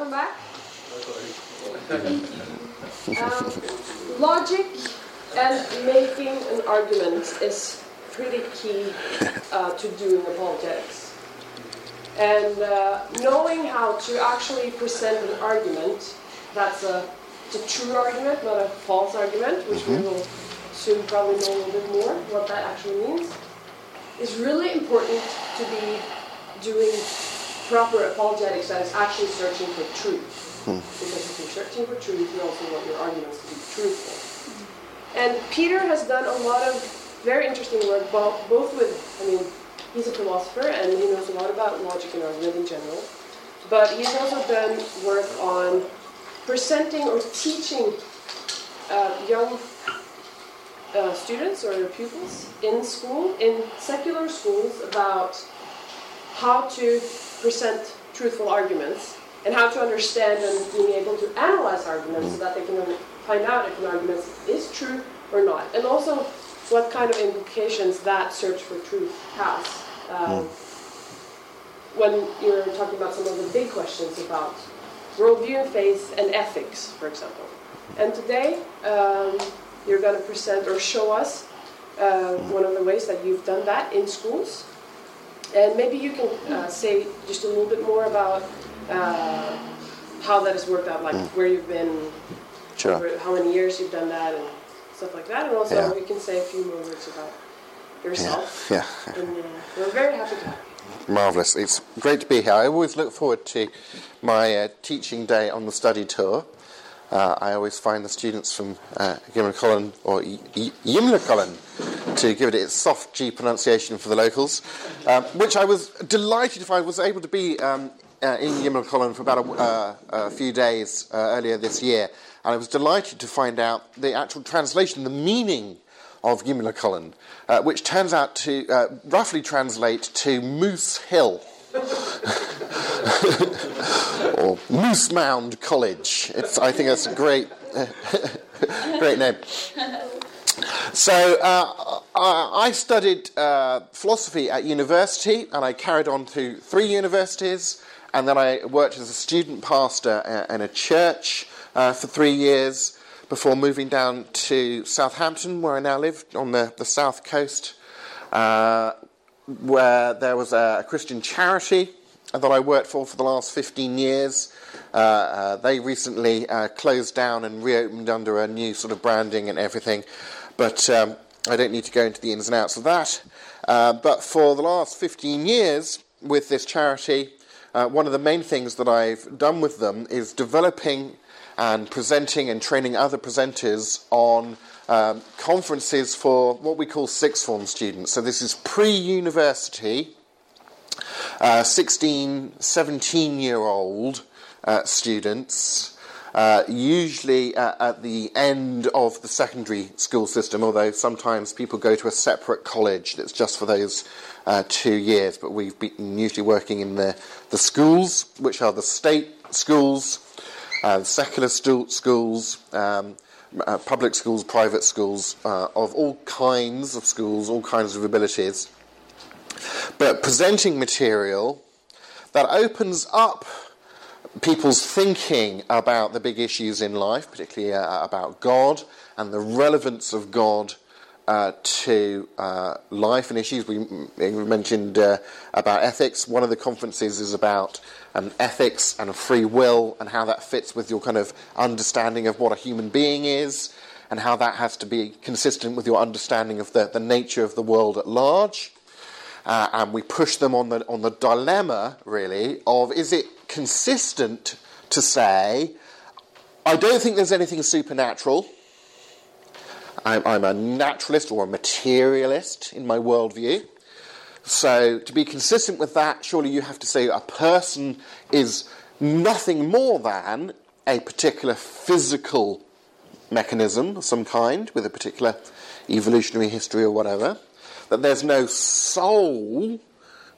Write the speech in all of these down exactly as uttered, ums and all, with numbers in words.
welcome back. Um, logic and making an argument is pretty key uh, to doing apologetics. And uh, knowing how to actually present an argument that's a, a true argument, not a false argument, which mm-hmm. we will soon probably know a little bit more what that actually means, is really important to be doing proper apologetics that is actually searching for truth. Hmm. Because if you're searching for truth, you also want your arguments to be truthful. Hmm. And Peter has done a lot of very interesting work, both with, I mean, he's a philosopher and he knows a lot about logic and argument in general, but he's also done work on presenting or teaching uh, young uh, students or pupils in school, in secular schools, about how to present truthful arguments and how to understand and being able to analyze arguments so that they can find out if an argument is true or not, and also what kind of implications that search for truth has um, when you're talking about some of the big questions about worldview and faith and ethics, for example. And today um, you're going to present or show us uh, one of the ways that you've done that in schools. And maybe you can uh, say just a little bit more about uh, how that has worked out, like mm. where you've been, sure. over, how many years you've done that, and stuff like that. And also, yeah. you can say a few more words about yourself. Yeah, yeah. And uh, we're very happy to have you. Marvellous. It's great to be here. I always look forward to my uh, teaching day on the study tour. Uh, I always find the students from uh, Gimlekollen or Gimlekollen to give it its soft G pronunciation for the locals, um, which I was delighted to find. I was able to be um, uh, in Gimlekollen for about a, uh, a few days uh, earlier this year, and I was delighted to find out the actual translation, the meaning of Gimlekollen, uh, which turns out to uh, roughly translate to Moose Hill. Or Moose Mound College. It's, I think that's a great, great name. So uh, I studied uh, philosophy at university, and I carried on to three universities, and then I worked as a student pastor in a church uh, for three years before moving down to Southampton, where I now live, on the, the south coast, uh, where there was a Christian charity that I worked for for the last fifteen years. Uh, uh, they recently uh, closed down and reopened under a new sort of branding and everything, but um, I don't need to go into the ins and outs of that. Uh, but for the last fifteen years with this charity, uh, one of the main things that I've done with them is developing and presenting and training other presenters on um, conferences for what we call sixth form students. So this is pre-university, Uh, sixteen, seventeen-year-old uh, students, uh, usually uh, at the end of the secondary school system, although sometimes people go to a separate college that's just for those uh, two years. But we've been usually working in the, the schools, which are the state schools, uh, secular stu- schools, um, uh, public schools, private schools, uh, of all kinds of schools, all kinds of abilities. But presenting material that opens up people's thinking about the big issues in life, particularly uh, about God and the relevance of God uh, to uh, life and issues. We mentioned uh, about ethics. One of the conferences is about um, ethics and free will and how that fits with your kind of understanding of what a human being is and how that has to be consistent with your understanding of the, the nature of the world at large. Uh, and we push them on the on the dilemma, really, of is it consistent to say, I don't think there's anything supernatural. I'm, I'm a naturalist or a materialist in my worldview. So to be consistent with that, surely you have to say a person is nothing more than a particular physical mechanism of some kind, with a particular evolutionary history or whatever. That there's no soul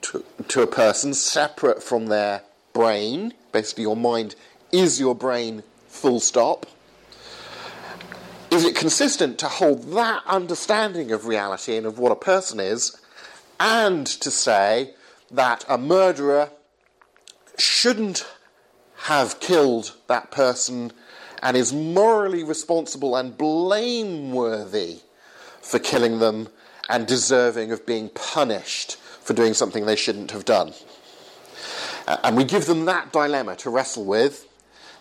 to, to a person separate from their brain. Basically, your mind is your brain, full stop. Is it consistent to hold that understanding of reality and of what a person is, and to say that a murderer shouldn't have killed that person and is morally responsible and blameworthy for killing them and deserving of being punished for doing something they shouldn't have done. And we give them that dilemma to wrestle with.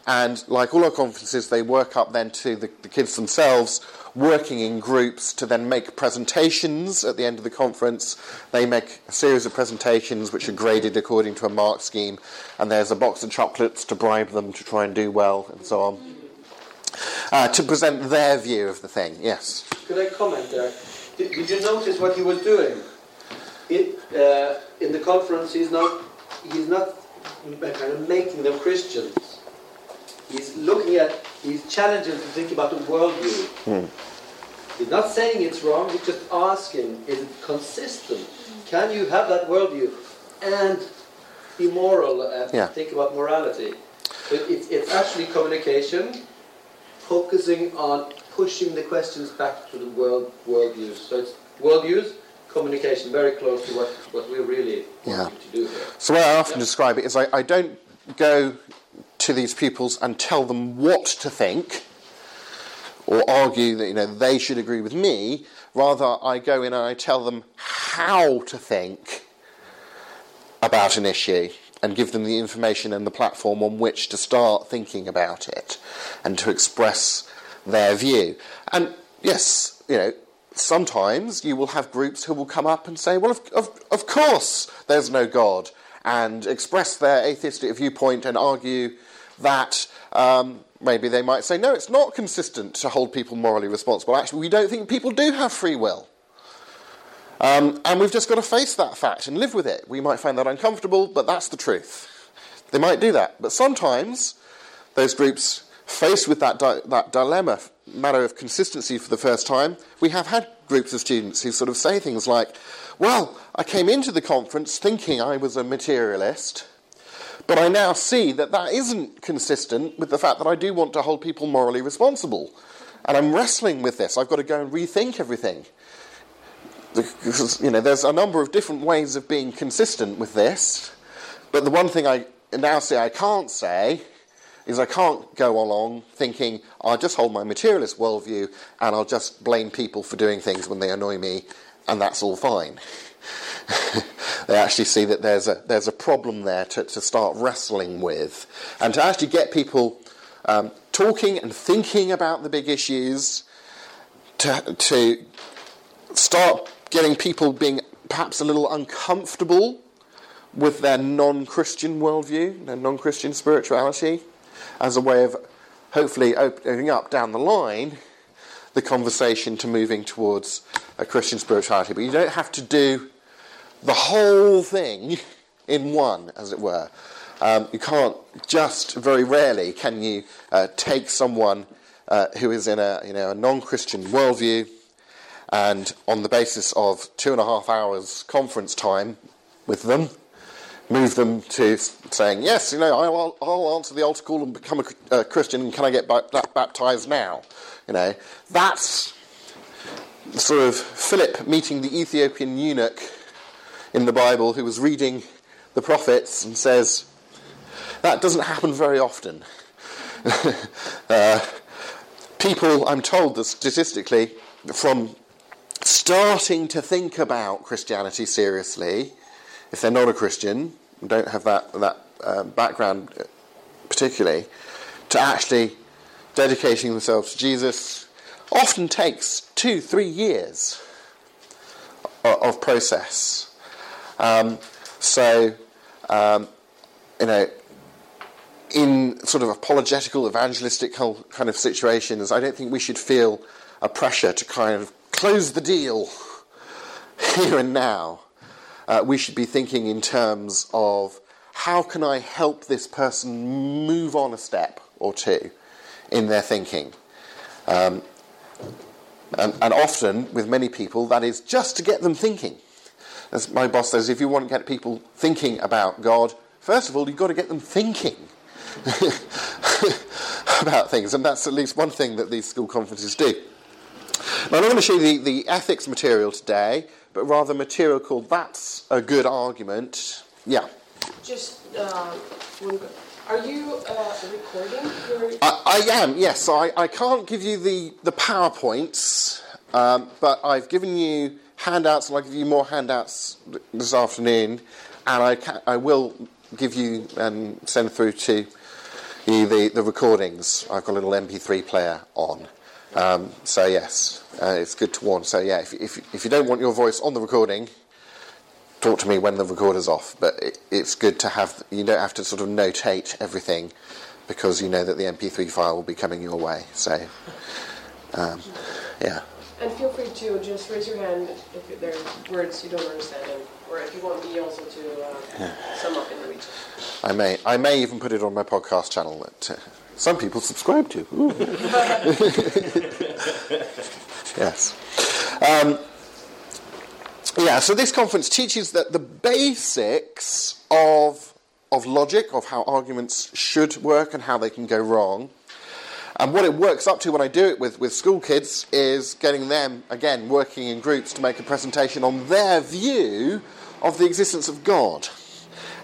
And like all our conferences, they work up then to the, the kids themselves working in groups to then make presentations at the end of the conference. They make a series of presentations which are graded according to a mark scheme, and there's a box of chocolates to bribe them to try and do well, and so on, uh, to present their view of the thing. Yes? Could I comment there? Did, did you notice what he was doing? It, uh, in the conference, he's not, he's not kind of making them Christians. He's looking at, he's challenging to think about the worldview. Hmm. He's not saying it's wrong, he's just asking, is it consistent? Can you have that worldview and be moral and yeah. think about morality? So it's, it's actually communication, focusing on pushing the questions back to the world worldviews. So it's worldviews, communication, very close to what, what we really yeah. want you to do here. So what I often yeah. describe it is I, I don't go to these pupils and tell them what to think or argue that, you know, they should agree with me. Rather, I go in and I tell them how to think about an issue and give them the information and the platform on which to start thinking about it and to express their view. And yes, you know, sometimes you will have groups who will come up and say, well, of, of, of course there's no God, and express their atheistic viewpoint and argue that um, maybe they might say, no, it's not consistent to hold people morally responsible. Actually, we don't think people do have free will. Um, and we've just got to face that fact and live with it. We might find that uncomfortable, but that's the truth. They might do that. But sometimes those groups, faced with that, di- that dilemma, matter of consistency for the first time, we have had groups of students who sort of say things like, well, I came into the conference thinking I was a materialist, but I now see that that isn't consistent with the fact that I do want to hold people morally responsible. And I'm wrestling with this. I've got to go and rethink everything. Because, you know, there's a number of different ways of being consistent with this, but the one thing I now see I can't say is I can't go along thinking I'll just hold my materialist worldview and I'll just blame people for doing things when they annoy me, and that's all fine. They actually see that there's a there's a problem there to, to start wrestling with, and to actually get people um, talking and thinking about the big issues, to to start getting people being perhaps a little uncomfortable with their non-Christian worldview, their non-Christian spirituality, as a way of hopefully opening up down the line the conversation to moving towards a Christian spirituality. But you don't have to do the whole thing in one, as it were. Um, you can't just, very rarely, can you uh, take someone uh, who is in a, you know, a non-Christian worldview and on the basis of two and a half hours conference time with them, move them to saying, yes, you know, I'll, I'll answer the altar call and become a uh, Christian, and can I get b- b- baptised now? You know, that's sort of Philip meeting the Ethiopian eunuch in the Bible who was reading the prophets and says, that doesn't happen very often. uh, people, I'm told that statistically, from starting to think about Christianity seriously, if they're not a Christian, don't have that that uh, background particularly, to actually dedicating themselves to Jesus often takes two, three years of, of process. Um, so, um, you know, in sort of apologetical, evangelistic kind of situations, I don't think we should feel a pressure to kind of close the deal here and now. Uh, we should be thinking in terms of how can I help this person move on a step or two in their thinking. Um, and, and often, with many people, that is just to get them thinking. As my boss says, if you want to get people thinking about God, first of all, you've got to get them thinking about things. And that's at least one thing that these school conferences do. Now, I'm not going to show you the, the ethics material today, but rather material called That's a Good Argument. Yeah? Just uh, one Are you uh, recording? Your... I, I am, yes. I, I can't give you the, the PowerPoints, um, but I've given you handouts, and I'll give you more handouts this afternoon, and I, can, I will give you and um, send through to you the, the recordings. I've got a little M P three player on. Um, so, yes, uh, it's good to warn. So, yeah, if, if, if you don't want your voice on the recording... Talk to me when the recorder's off, but it, it's good to have, you don't have to sort of notate everything because you know that the M P three file will be coming your way, so, um, yeah. And feel free to just raise your hand if there are words you don't understand, and, or if you want me also to uh, yeah. sum up in the region. I may, I may even put it on my podcast channel that uh, some people subscribe to. Yes. Um, Yeah, so this conference teaches that the basics of of logic, of how arguments should work and how they can go wrong. And what it works up to when I do it with, with school kids is getting them, again, working in groups to make a presentation on their view of the existence of God.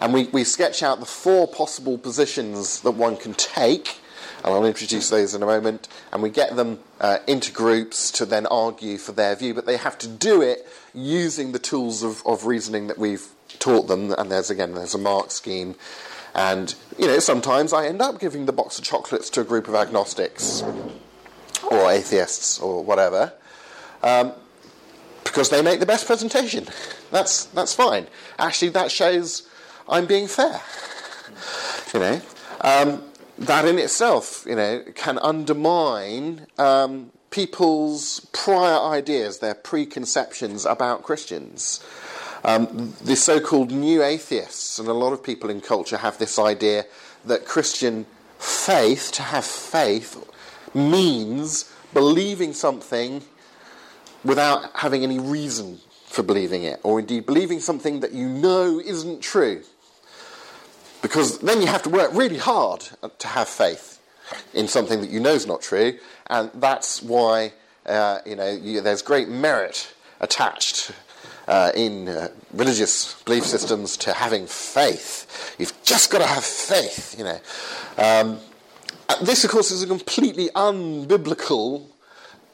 And we, we sketch out the four possible positions that one can take, and I'll introduce those in a moment, and we get them uh, into groups to then argue for their view, but they have to do it using the tools of, of reasoning that we've taught them, and there's, again, there's a mark scheme, and, you know, sometimes I end up giving the box of chocolates to a group of agnostics, or atheists, or whatever, um, because they make the best presentation. That's, that's fine. Actually, that shows I'm being fair, you know. Um, That in itself, you know, can undermine um, people's prior ideas, their preconceptions about Christians. Um, the so-called new atheists, and a lot of people in culture have this idea that Christian faith, to have faith, means believing something without having any reason for believing it, or indeed believing something that you know isn't true. Because then you have to work really hard to have faith in something that you know is not true, and that's why uh, you know you, there's great merit attached uh, in uh, religious belief systems to having faith. You've just got to have faith, you know. Um, this, of course, is a completely unbiblical,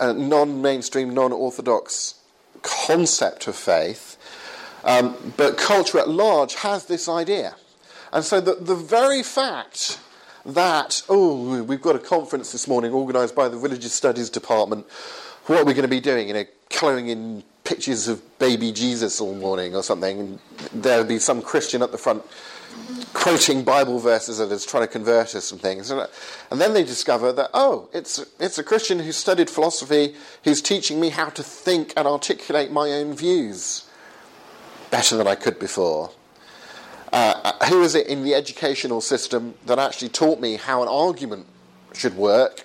uh, non-mainstream, non-orthodox concept of faith, um, but culture at large has this idea. And so the, the very fact that, oh, we've got a conference this morning organised by the Religious Studies Department, what are we going to be doing? You know, colouring in pictures of baby Jesus all morning or something, and there'll be some Christian at the front quoting Bible verses that is trying to convert us and things. And, and then they discover that, oh, it's, it's a Christian who studied philosophy who's teaching me how to think and articulate my own views better than I could before. Uh, who is it in the educational system that actually taught me how an argument should work?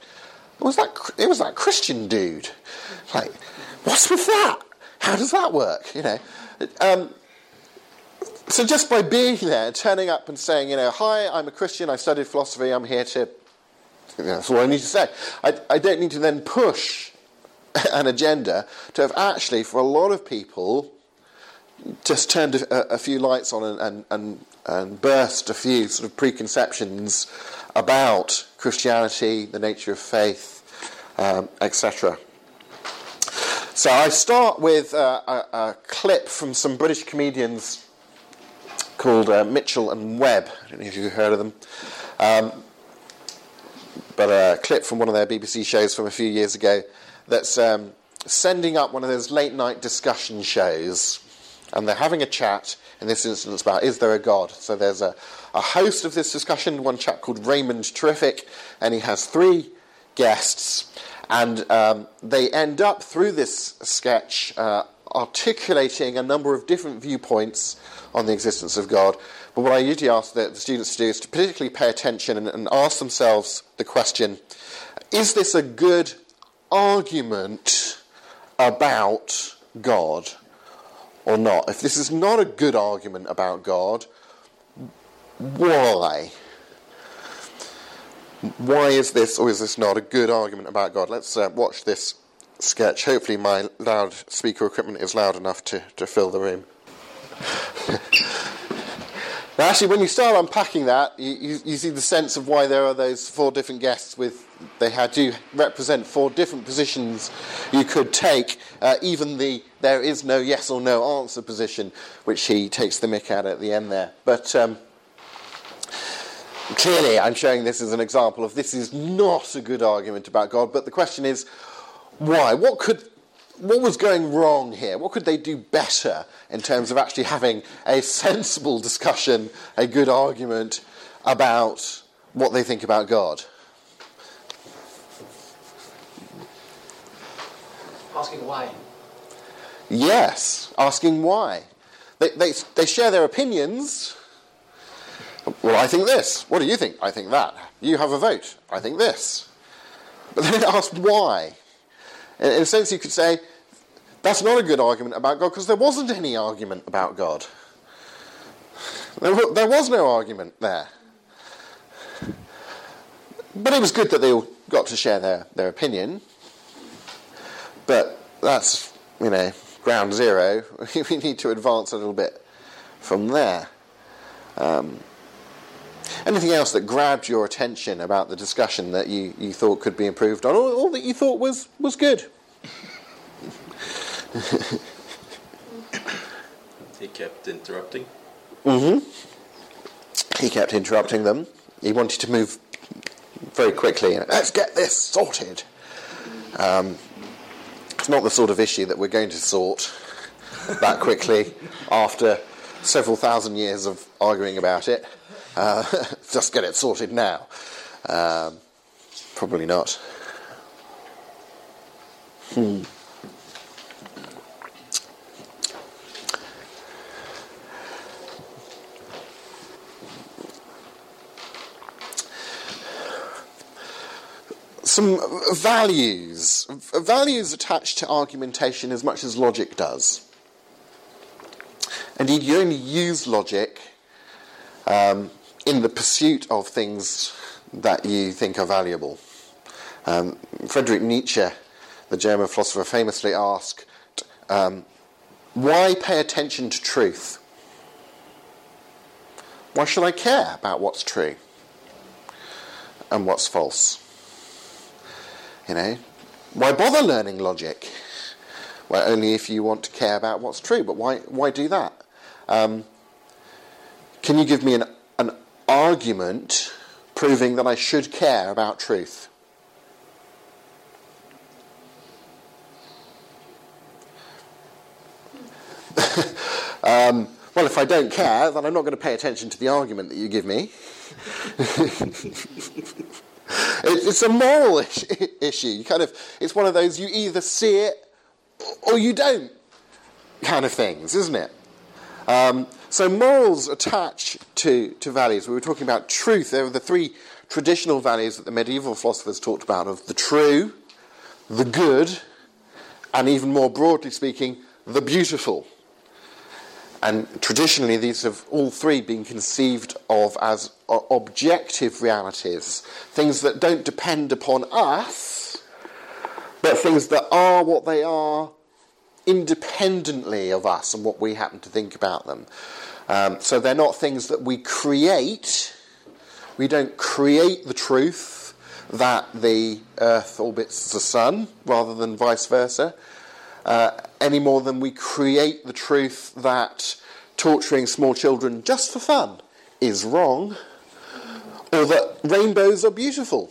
It was that, it was that Christian dude. Like, what's with that? How does that work? You know. Um, so just by being there, turning up and saying, you know, hi, I'm a Christian, I studied philosophy, I'm here to... You know, that's all I need to say. I, I don't need to then push an agenda to have actually, for a lot of people... just turned a, a few lights on and, and, and, and burst a few sort of preconceptions about Christianity, the nature of faith, um, et cetera. So I start with uh, a, a clip from some British comedians called uh, Mitchell and Webb. I don't know if you've heard of them. Um, but a clip from one of their B B C shows from a few years ago that's um, sending up one of those late-night discussion shows. And they're having a chat, in this instance, about is there a God? So there's a, a host of this discussion, one chap called Raymond Terrific, and he has three guests. And um, they end up, through this sketch, uh, articulating a number of different viewpoints on the existence of God. But what I usually ask the, the students to do is to particularly pay attention and, and ask themselves the question, is this a good argument about God? Or not. If this is not a good argument about God, why? Why is this, or is this not a good argument about God? Let's uh, watch this sketch. Hopefully my loud speaker equipment is loud enough to, to fill the room. Now, actually, when you start unpacking that, you, you, you see the sense of why there are those four different guests with... They had you represent four different positions you could take, uh, even the there is no yes or no answer position, which he takes the mick at at the end there. But um, clearly I'm showing this as an example of this is not a good argument about God, but the question is, why? What could... What was going wrong here? What could they do better in terms of actually having a sensible discussion, a good argument about what they think about God? Asking why. Yes, asking why. They, they, they share their opinions. Well, I think this. What do you think? I think that. You have a vote. I think this. But they don't ask why. In a sense, you could say, that's not a good argument about God, because there wasn't any argument about God. There, w- there was no argument there. But it was good that they all got to share their, their opinion. But that's, you know, ground zero. We need to advance a little bit from there. Um, anything else that grabbed your attention about the discussion that you, you thought could be improved on, or, or that you thought was, was good? He kept interrupting. Mm-hmm. He kept interrupting them. He wanted to move very quickly. Let's get this sorted. Um, it's not the sort of issue that we're going to sort that quickly after several thousand years of arguing about it. Uh, just get it sorted now. Um, probably not. Hmm. Some values. Values attached to argumentation as much as logic does. Indeed, you only use logic... Um, in the pursuit of things that you think are valuable. Um, Friedrich Nietzsche, the German philosopher, famously asked, um, why pay attention to truth? Why should I care about what's true and what's false? You know, why bother learning logic? Well, only if you want to care about what's true, but why, why do that? Um, can you give me an argument proving that I should care about truth? um, well, if I don't care, then I'm not going to pay attention to the argument that you give me. it, it's a moral is- issue. You kind of, it's one of those you either see it or you don't kind of things, isn't it? Um, so morals attach to, to values. We were talking about truth. There were the three traditional values that the medieval philosophers talked about of the true, the good, and even more broadly speaking, the beautiful. And traditionally these have all three been conceived of as objective realities, things that don't depend upon us, but things that are what they are independently of us and what we happen to think about them. Um, so they're not things that we create. We don't create the truth that the Earth orbits the Sun, rather than vice versa, uh, any more than we create the truth that torturing small children just for fun is wrong, or that rainbows are beautiful.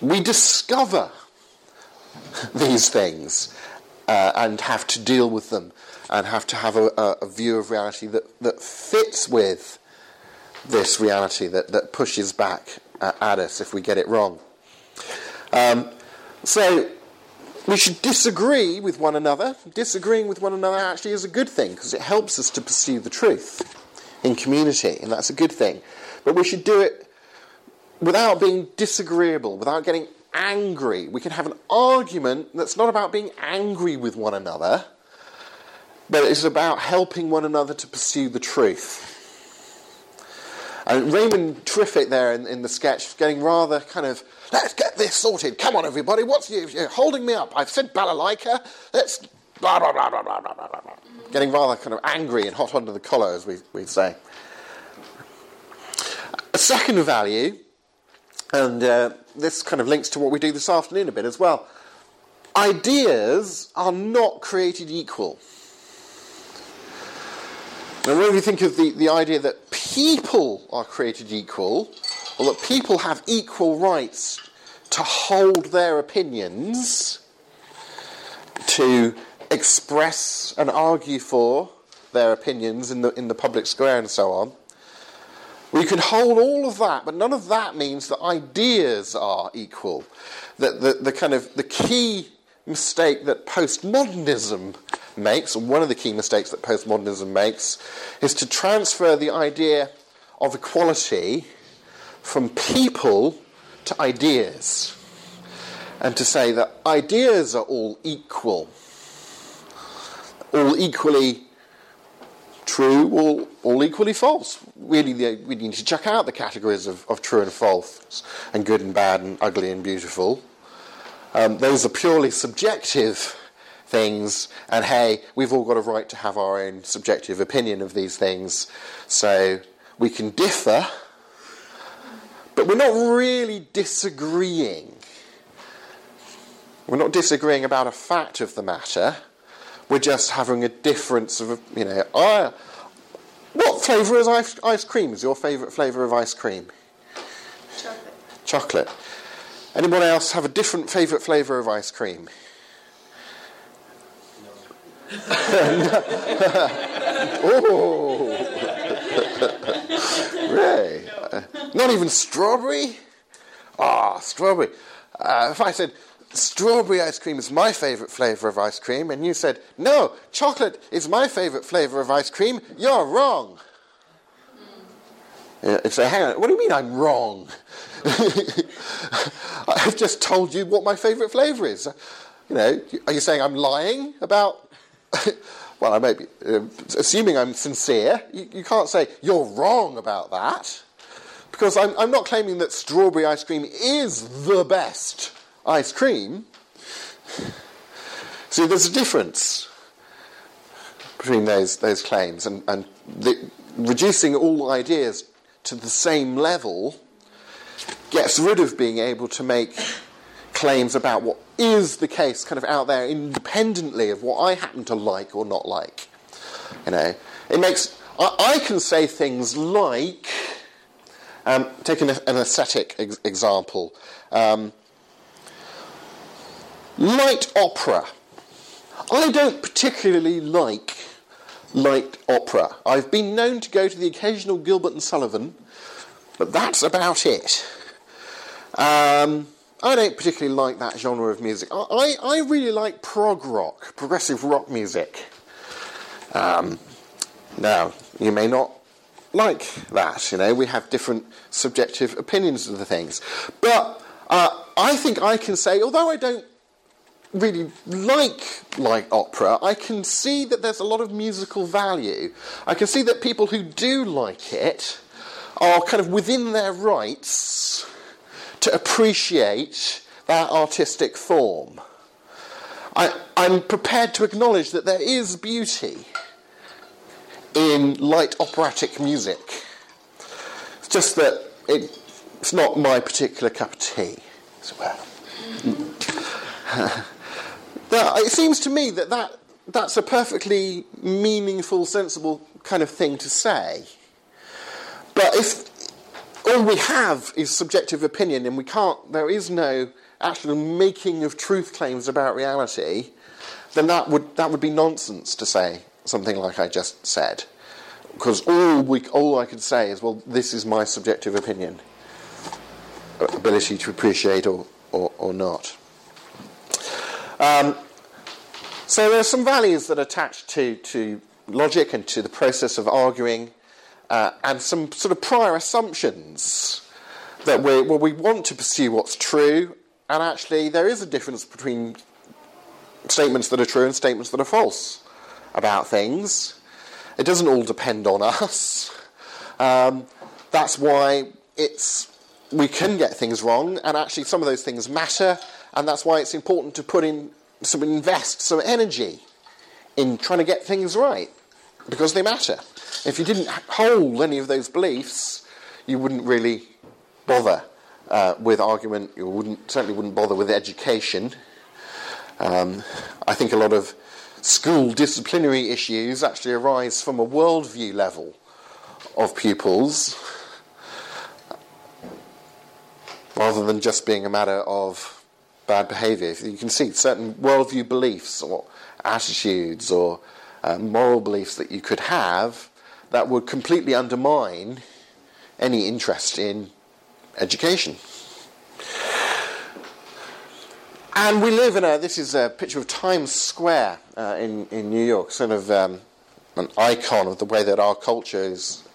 We discover these things. Uh, and have to deal with them and have to have a, a, a view of reality that, that fits with this reality, that, that pushes back uh, at us if we get it wrong. Um, so we should disagree with one another. Disagreeing with one another actually is a good thing because it helps us to pursue the truth in community, and that's a good thing. But we should do it without being disagreeable, without getting angry. We can have an argument that's not about being angry with one another, but it's about helping one another to pursue the truth. And Raymond Terrific there in, in the sketch, getting rather kind of, let's get this sorted. Come on, everybody. What's you? You're holding me up. I've said balalaika. Let's blah, blah, blah, blah, blah, blah, blah, blah. Getting rather kind of angry and hot under the collar, as we, we'd say. A second value, and uh, this kind of links to what we do this afternoon a bit as well, ideas are not created equal. Now, when we think of the, the idea that people are created equal, or that people have equal rights to hold their opinions, to express and argue for their opinions in the in the public square and so on, we can hold all of that, but none of that means that ideas are equal. That the, the kind of the key mistake that postmodernism makes, or one of the key mistakes that postmodernism makes, is to transfer the idea of equality from people to ideas, and to say that ideas are all equal, all equally true, all, all equally false. Really, the, we need to check out the categories of, of true and false, and good and bad, and ugly and beautiful. Um, those are purely subjective things, and hey, we've all got a right to have our own subjective opinion of these things, so we can differ, but we're not really disagreeing. We're not disagreeing about a fact of the matter. We're just having a difference of, you know, I, what flavour is ice, ice cream? Is your favourite flavour of ice cream? Chocolate. Chocolate. Anyone else have a different favourite flavour of ice cream? No. Oh. Really? No. Uh, not even strawberry? Ah, oh, strawberry. Uh, if I said, strawberry ice cream is my favourite flavour of ice cream, and you said, no, chocolate is my favourite flavour of ice cream, you're wrong. Mm. Yeah, so hang on, what do you mean I'm wrong? I've just told you what my favourite flavour is. You know, are you saying I'm lying about... well, I may be... Uh, assuming I'm sincere, you, you can't say, you're wrong about that, because I'm, I'm not claiming that strawberry ice cream is the best ice cream. See, there's a difference between those those claims, and, and the, reducing all ideas to the same level gets rid of being able to make claims about what is the case kind of out there independently of what I happen to like or not like. You know, it makes... I, I can say things like... Um, take an, an aesthetic ex- example... Um, light opera. I don't particularly like light opera. I've been known to go to the occasional Gilbert and Sullivan, but that's about it. Um, I don't particularly like that genre of music. I, I, I really like prog rock, progressive rock music. Um, now, you may not like that, you know, we have different subjective opinions of the things. But uh, I think I can say, although I don't really like like opera, I can see that there's a lot of musical value. I can see that people who do like it are kind of within their rights to appreciate that artistic form. I, I'm prepared to acknowledge that there is beauty in light operatic music. It's just that it, it's not my particular cup of tea, as it were. Now, it seems to me that, that that's a perfectly meaningful, sensible kind of thing to say. But if all we have is subjective opinion and we can't, there is no actual making of truth claims about reality, then that would that would be nonsense to say something like I just said, because all we all I could say is, well, this is my subjective opinion, ability to appreciate or or, or not. Um, so there are some values that attach to, to logic and to the process of arguing, uh, and some sort of prior assumptions that we well, we want to pursue what's true, and actually there is a difference between statements that are true and statements that are false about things. It doesn't all depend on us. Um, that's why it's we can get things wrong, and actually some of those things matter. And that's why it's important to put in some invest some energy in trying to get things right, because they matter. If you didn't hold any of those beliefs, you wouldn't really bother uh, with argument. You wouldn't certainly wouldn't bother with education. Um, I think a lot of school disciplinary issues actually arise from a worldview level of pupils, rather than just being a matter of bad behaviour. You can see certain worldview beliefs or attitudes or uh, moral beliefs that you could have that would completely undermine any interest in education. And we live in a, this is a picture of Times Square uh, in, in New York, sort of um, an icon of the way that our culture is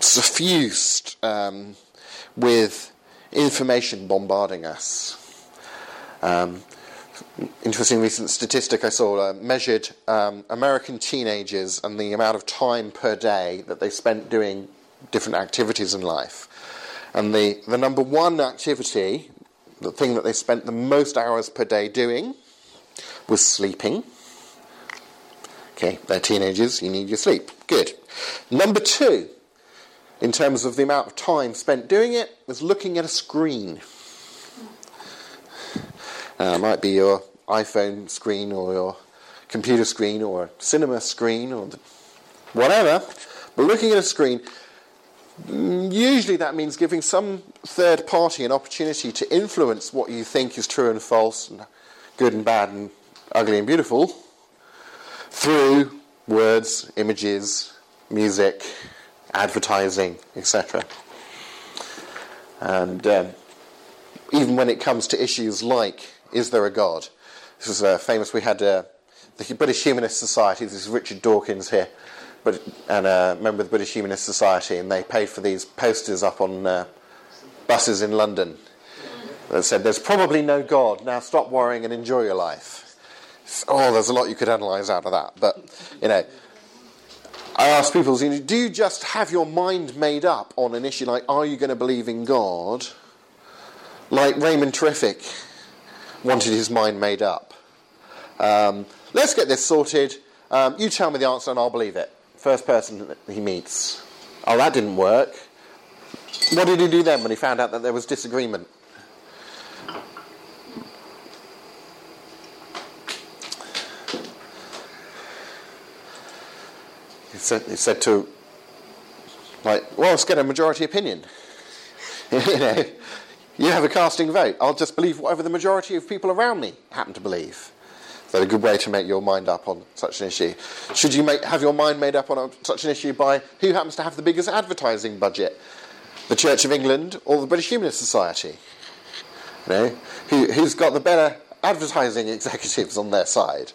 suffused um, with information bombarding us. Um, interesting recent statistic I saw uh, measured um, American teenagers and the amount of time per day that they spent doing different activities in life. And the, the number one activity, the thing that they spent the most hours per day doing, was sleeping. Okay, they're teenagers, you need your sleep. Good. Number two, in terms of the amount of time spent doing it, was looking at a screen. Uh, it might be your iPhone screen or your computer screen or a cinema screen or whatever. But looking at a screen, usually that means giving some third party an opportunity to influence what you think is true and false and good and bad and ugly and beautiful through words, images, music, advertising, et cetera. And um, even when it comes to issues like, is there a God? This is uh, famous. We had uh, the British Humanist Society. This is Richard Dawkins here, but and a member of the British Humanist Society, and they paid for these posters up on uh, buses in London that said, "There's probably no God. Now stop worrying and enjoy your life." Oh, there's a lot you could analyse out of that, but you know. I ask people, you know, do you just have your mind made up on an issue like, are you going to believe in God? Like Raymond Terrific wanted his mind made up. Um, let's get this sorted. Um, you tell me the answer and I'll believe it. First person that he meets. Oh, that didn't work. What did he do then when he found out that there was disagreement? He said, he said to, like, well, let's get a majority opinion. You know, you have a casting vote. I'll just believe whatever the majority of people around me happen to believe. Is that a good way to make your mind up on such an issue? Should you make, have your mind made up on a, such an issue by who happens to have the biggest advertising budget? The Church of England or the British Humanist Society? You know, who, who's got the better advertising executives on their side?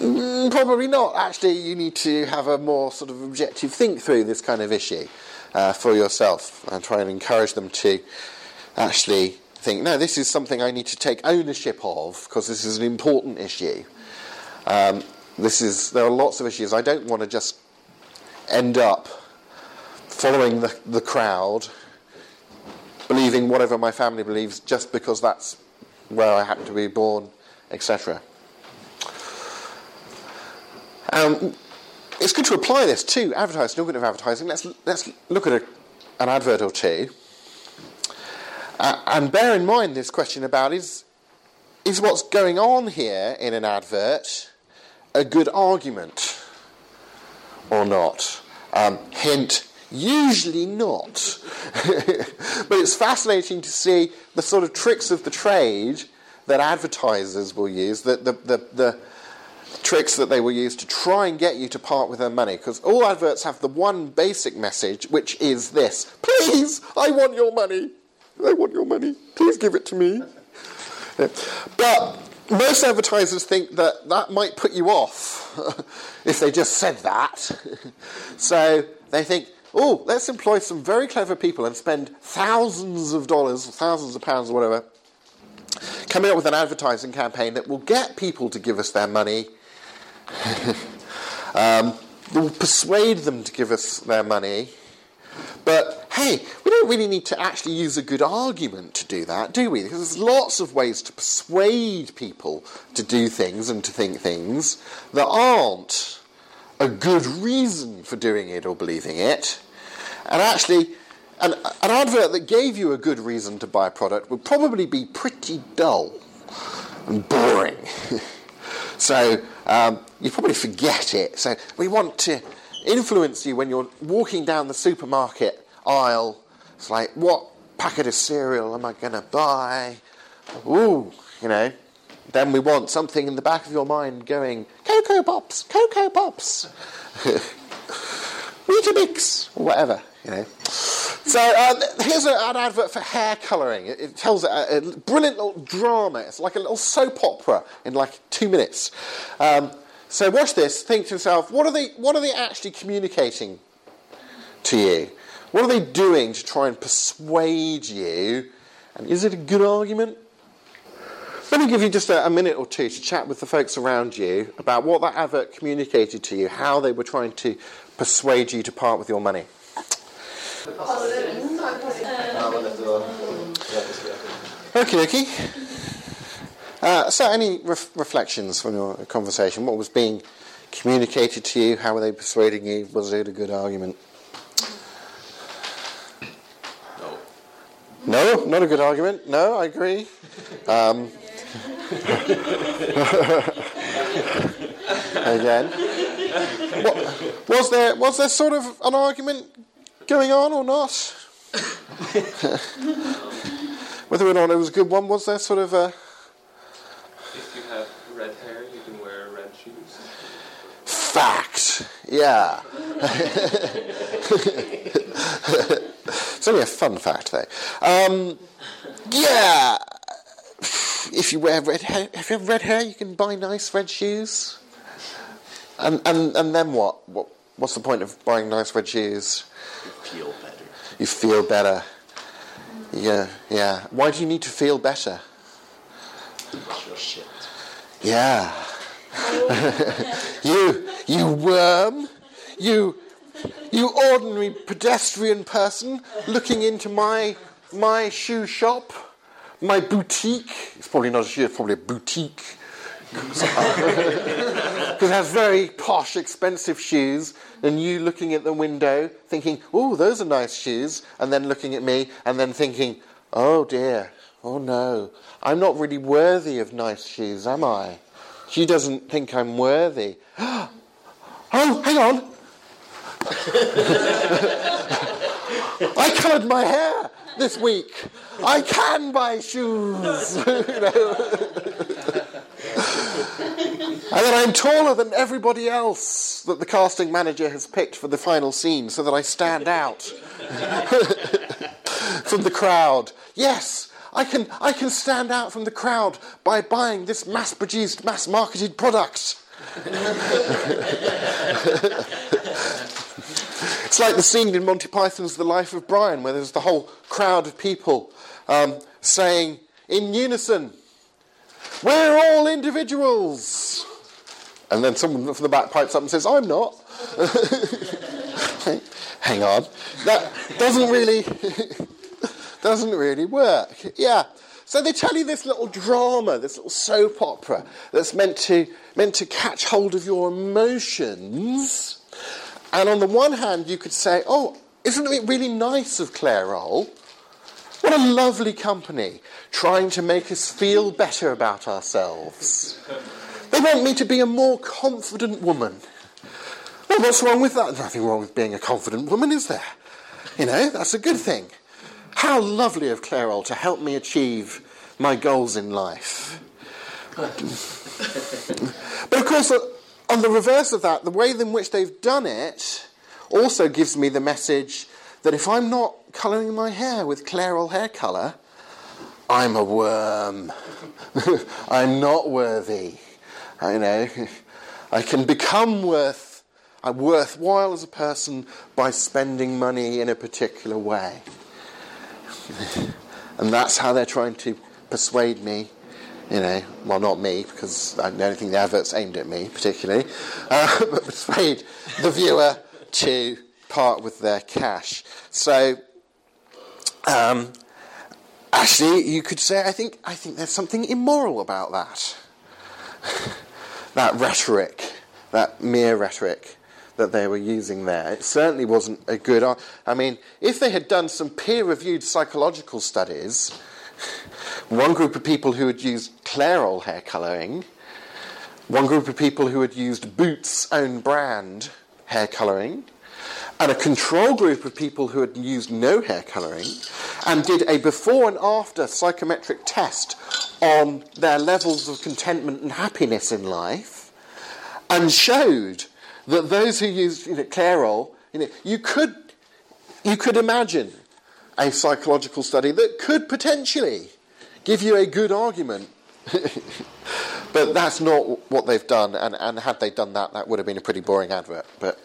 Probably not. Actually, you need to have a more sort of objective think through this kind of issue uh, for yourself and try and encourage them to actually think, no, this is something I need to take ownership of because this is an important issue. Um, this is there are lots of issues. I don't want to just end up following the, the crowd, believing whatever my family believes just because that's where I happen to be born, et cetera. Um, it's good to apply this to advertising, a little bit of advertising. Let's let's look at a, an advert or two, uh, and bear in mind this question about is is what's going on here in an advert a good argument or not? Um, hint: usually not. But it's fascinating to see the sort of tricks of the trade that advertisers will use. That the the, the, the tricks that they will use to try and get you to part with their money, because all adverts have the one basic message, which is this: please, I want your money. I want your money. Please give it to me. Yeah. But most advertisers think that that might put you off if they just said that. So they think, oh, let's employ some very clever people and spend thousands of dollars, thousands of pounds or whatever, coming up with an advertising campaign that will get people to give us their money. um, will persuade them to give us their money, but hey, we don't really need to actually use a good argument to do that, do we? Because there's lots of ways to persuade people to do things and to think things that aren't a good reason for doing it or believing it. And actually, an, an advert that gave you a good reason to buy a product would probably be pretty dull and boring. So um, you probably forget it. So we want to influence you when you're walking down the supermarket aisle. It's like, what packet of cereal am I going to buy? Ooh, you know. Then we want something in the back of your mind going, Cocoa Pops, Cocoa Pops, Weetabix, or whatever, you know. So um, here's a, an advert for hair colouring. It, it tells a, a brilliant little drama. It's like a little soap opera in like two minutes. Um, so watch this. Think to yourself, what are they? What are they actually communicating to you? What are they doing to try and persuade you? And is it a good argument? Let me give you just a, a minute or two to chat with the folks around you about what that advert communicated to you, how they were trying to persuade you to part with your money. Okay, okay. Uh, so any ref- reflections from your conversation? What was being communicated to you? How were they persuading you? Was it a good argument? No. No? Not a good argument? No, I agree. Um... Again, what, was there was there sort of an argument going on or not? Whether or not it was a good one, was there sort of a? If you have red hair, you can wear red shoes. Fact. Yeah. It's only a fun fact, though. Um, yeah. If you wear red hair, if you have red hair, you can buy nice red shoes. And and and then what? What what's the point of buying nice red shoes? You feel better. You feel better. Yeah, yeah. Why do you need to feel better? Your shit. Yeah. you you worm. You you ordinary pedestrian person looking into my my shoe shop. My boutique, it's probably not a shoe, it's probably a boutique, because it has very posh, expensive shoes, and you looking at the window, thinking, oh, those are nice shoes, and then looking at me, and then thinking, oh dear, oh no, I'm not really worthy of nice shoes, am I? She doesn't think I'm worthy. Oh, hang on! I coloured my hair! This week, I can buy shoes. You know? And then I'm taller than everybody else that the casting manager has picked for the final scene, so that I stand out from the crowd. Yes, I can. I can stand out from the crowd by buying this mass-produced, mass-marketed product. It's like the scene in Monty Python's The Life of Brian, where there's the whole crowd of people um, saying in unison, we're all individuals. And then someone from the back pipes up and says, I'm not. Hang on. That doesn't really, doesn't really work. Yeah. So they tell you this little drama, this little soap opera that's meant to, meant to catch hold of your emotions. And on the one hand, you could say, oh, isn't it really nice of Clairol? What a lovely company, trying to make us feel better about ourselves. They want me to be a more confident woman. Well, what's wrong with that? Nothing wrong with being a confident woman, is there? You know, that's a good thing. How lovely of Clairol to help me achieve my goals in life. But of course... on the reverse of that, the way in which they've done it also gives me the message that if I'm not colouring my hair with Clairol hair colour, I'm a worm. I'm not worthy. I know. I can become worth, I'm worthwhile as a person by spending money in a particular way. And that's how they're trying to persuade me. You know, well, not me, because I don't think the advert's aimed at me particularly, uh, but persuade the viewer to part with their cash. So Um, actually, you could say, I think, I think there's something immoral about that. That rhetoric, that mere rhetoric that they were using there. It certainly wasn't a good... I mean, if they had done some peer-reviewed psychological studies, one group of people who had used Clairol hair colouring, one group of people who had used Boots' own brand hair colouring, and a control group of people who had used no hair colouring, and did a before and after psychometric test on their levels of contentment and happiness in life, and showed that those who used, you know, Clairol, you know, you could, you could imagine a psychological study that could potentially give you a good argument. But that's not what they've done, and, and had they done that, that would have been a pretty boring advert. But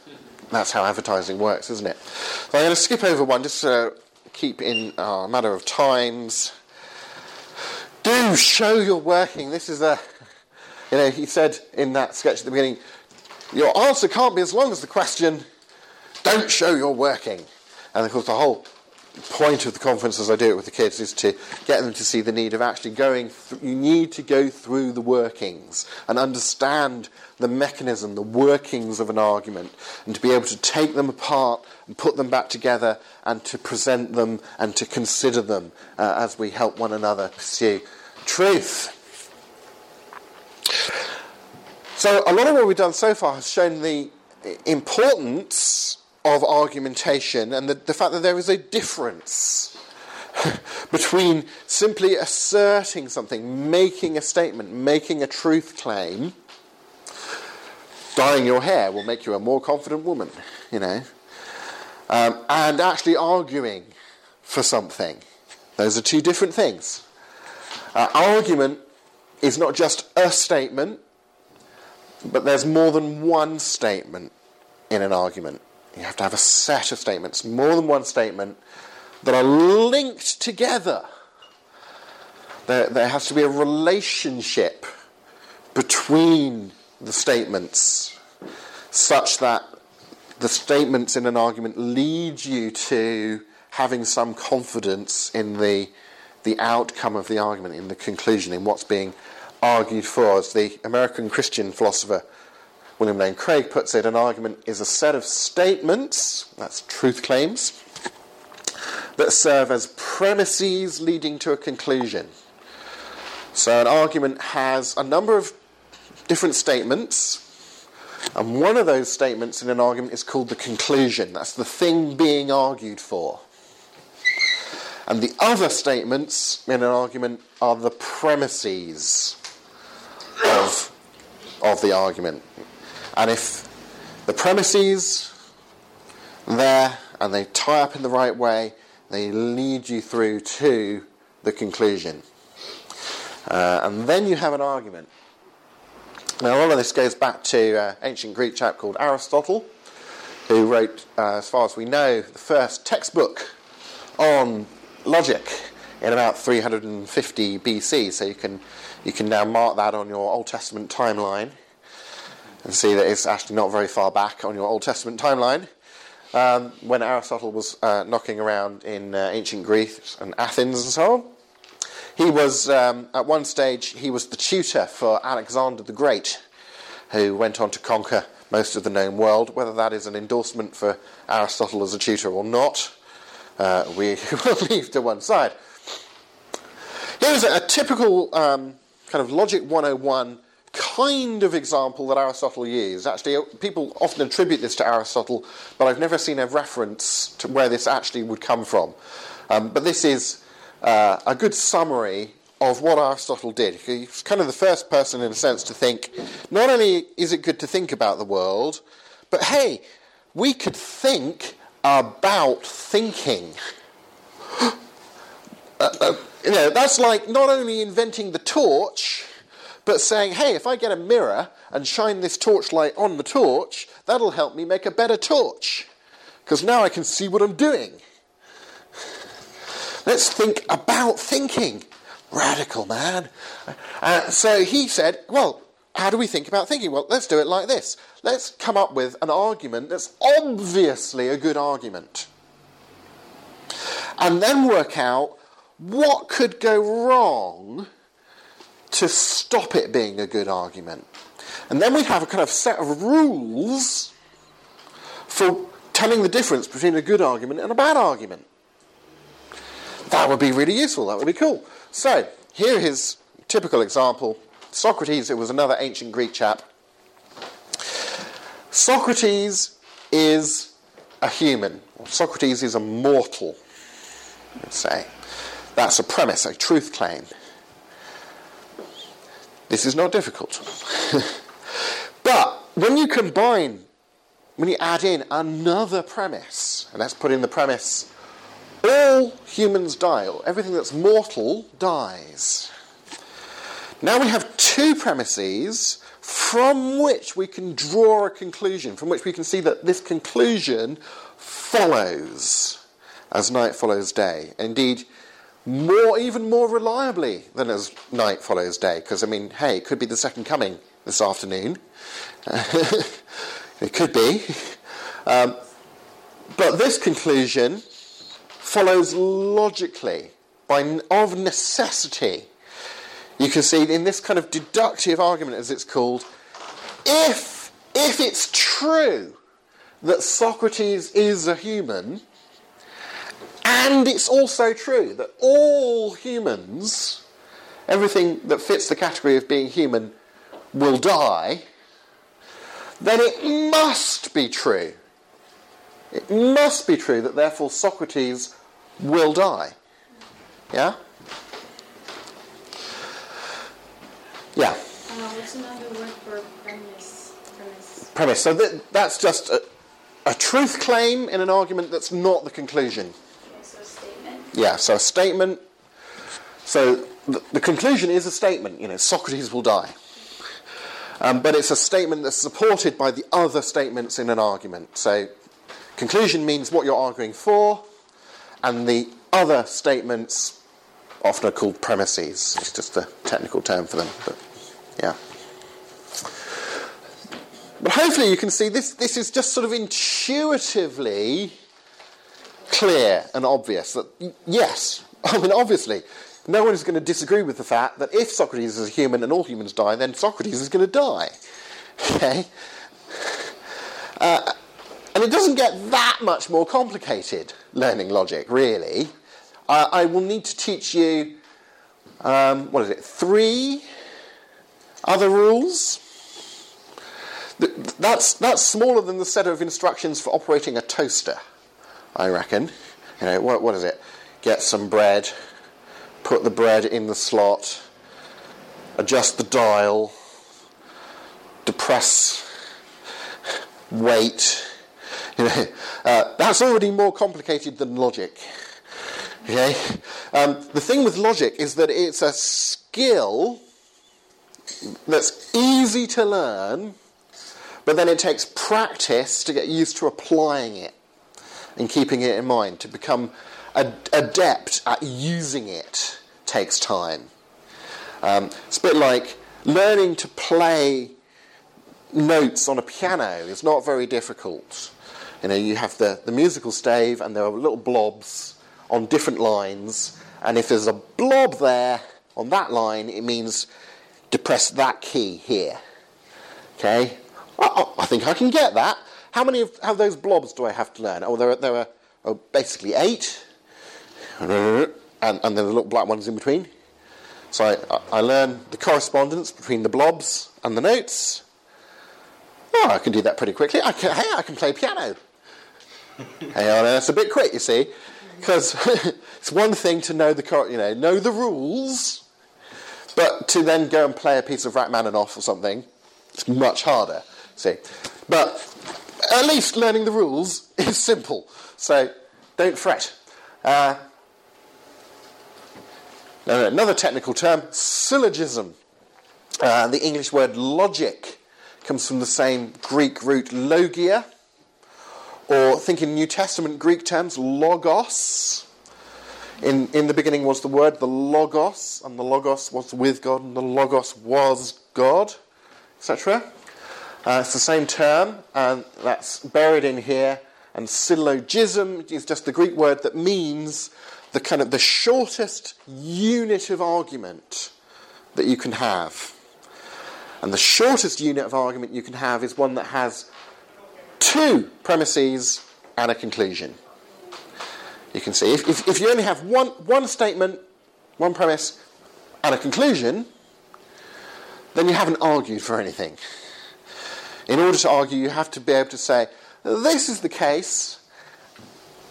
that's how advertising works, isn't it? So I'm going to skip over one just to keep in our matter of times. Do show your working. This is a, you know, he said in that sketch at the beginning, your answer can't be as long as the question. Don't show your working. And of course, the whole point of the conference, as I do it with the kids, is to get them to see the need of actually going th- you need to go through the workings and understand the mechanism, the workings of an argument, and to be able to take them apart and put them back together and to present them and to consider them uh, as we help one another pursue truth. So a lot of what we've done so far has shown the importance of argumentation and the, the fact that there is a difference between simply asserting something, making a statement, making a truth claim. Dyeing your hair will make you a more confident woman, you know, um, and actually arguing for something. Those are two different things. Uh, argument is not just a statement, but there's more than one statement in an argument. You have to have a set of statements, more than one statement, that are linked together. There, there has to be a relationship between the statements, such that the statements in an argument lead you to having some confidence in the the outcome of the argument, in the conclusion, in what's being argued for. As the American Christian philosopher William Lane Craig puts it, an argument is a set of statements, that's truth claims, that serve as premises leading to a conclusion. So an argument has a number of different statements, and one of those statements in an argument is called the conclusion. That's the thing being argued for. And the other statements in an argument are the premises of, of the argument. And if the premises are there and they tie up in the right way, they lead you through to the conclusion. Uh, and then you have an argument. Now, all of this goes back to an uh, ancient Greek chap called Aristotle, who wrote, uh, as far as we know, the first textbook on logic in about three hundred fifty B C. So you can you can now mark that on your Old Testament timeline, and see that it's actually not very far back on your Old Testament timeline, um, when Aristotle was uh, knocking around in uh, ancient Greece and Athens and so on. He was, um, at one stage, he was the tutor for Alexander the Great, who went on to conquer most of the known world. Whether that is an endorsement for Aristotle as a tutor or not, uh, we will leave to one side. Here's a, a typical um, kind of Logic one oh one kind of example that Aristotle used. Actually, people often attribute this to Aristotle, but I've never seen a reference to where this actually would come from. Um, but this is uh, a good summary of what Aristotle did. He's kind of the first person, in a sense, to think, not only is it good to think about the world, but hey, we could think about thinking. uh, uh, you know, that's like not only inventing the torch, but saying, hey, if I get a mirror and shine this torchlight on the torch, that'll help me make a better torch, because now I can see what I'm doing. Let's think about thinking. Radical, man. Uh, so he said, well, how do we think about thinking? Well, let's do it like this. Let's come up with an argument that's obviously a good argument. and then work out what could go wrong to stop it being a good argument. And then we have a kind of set of rules for telling the difference between a good argument and a bad argument. That would be really useful. That would be cool. So here is a typical example. Socrates, it was another ancient Greek chap. Socrates is a human. Socrates is a mortal, let's say. That's a premise, a truth claim. This is not difficult. But when you combine, when you add in another premise, and let's put in the premise, all humans die, or everything that's mortal dies. Now we have two premises from which we can draw a conclusion, from which we can see that this conclusion follows as night follows day. Indeed, more, even more reliably than as night follows day, because, I mean, hey, it could be the second coming this afternoon. It could be. Um, but this conclusion follows logically, by of necessity. You can see in this kind of deductive argument, as it's called, if if it's true that Socrates is a human, and it's also true that all humans, everything that fits the category of being human, will die, then it must be true. It must be true that therefore Socrates will die. Yeah? Yeah. Uh, what's another word for premise? Premise. premise. So th- that's just a, a truth claim in an argument that's not the conclusion. Okay, so a statement. Yeah. So a statement. So th- the conclusion is a statement. You know, Socrates will die. Um, but it's a statement that's supported by the other statements in an argument. So conclusion means what you're arguing for, and the other statements often are called premises. It's just a technical term for them. But yeah. But hopefully you can see this, this is just sort of intuitively clear and obvious. That yes, I mean, obviously, no one is going to disagree with the fact that if Socrates is a human and all humans die, then Socrates is going to die. Okay? Uh, and it doesn't get that much more complicated, learning logic, really. Uh, I will need to teach you, um, what is it, three other rules. Th- that's that's smaller than the set of instructions for operating a toaster, I reckon. You know, what, what is it? Get some bread, put the bread in the slot, adjust the dial, depress, wait. You know, uh, that's already more complicated than logic. Okay. Um, the thing with logic is that it's a skill that's easy to learn, but then it takes practice to get used to applying it and keeping it in mind. To become ad- adept at using it takes time. Um, it's a bit like learning to play notes on a piano. It's not very difficult. You know, you have the, the musical stave, and there are little blobs on different lines, and if there's a blob there on that line, it means depress that key here. Okay, oh, I think I can get that. How many of how those blobs do I have to learn? Oh, there are, there are oh, basically eight, and, and then the little black ones in between. So I, I learn the correspondence between the blobs and the notes. Oh, I can do that pretty quickly. I can, hey, I can play piano. Hey, oh, that's a bit quick, you see. Because it's one thing to know the you know know the rules, but to then go and play a piece of Rachmaninoff or something, it's much harder. See, but at least learning the rules is simple. So don't fret. Uh, another technical term: syllogism. Uh, the English word logic comes from the same Greek root logia. Or think in New Testament Greek terms, logos. In in the beginning was the word, the logos, and the logos was with God, and the logos was God, et cetera. Uh, it's the same term, and that's buried in here And syllogism is just the Greek word that means the kind of the shortest unit of argument that you can have. And the shortest unit of argument you can have is one that has two premises and a conclusion. You can see, if, if, if you only have one, one statement, one premise, and a conclusion, then you haven't argued for anything. In order to argue, you have to be able to say, this is the case,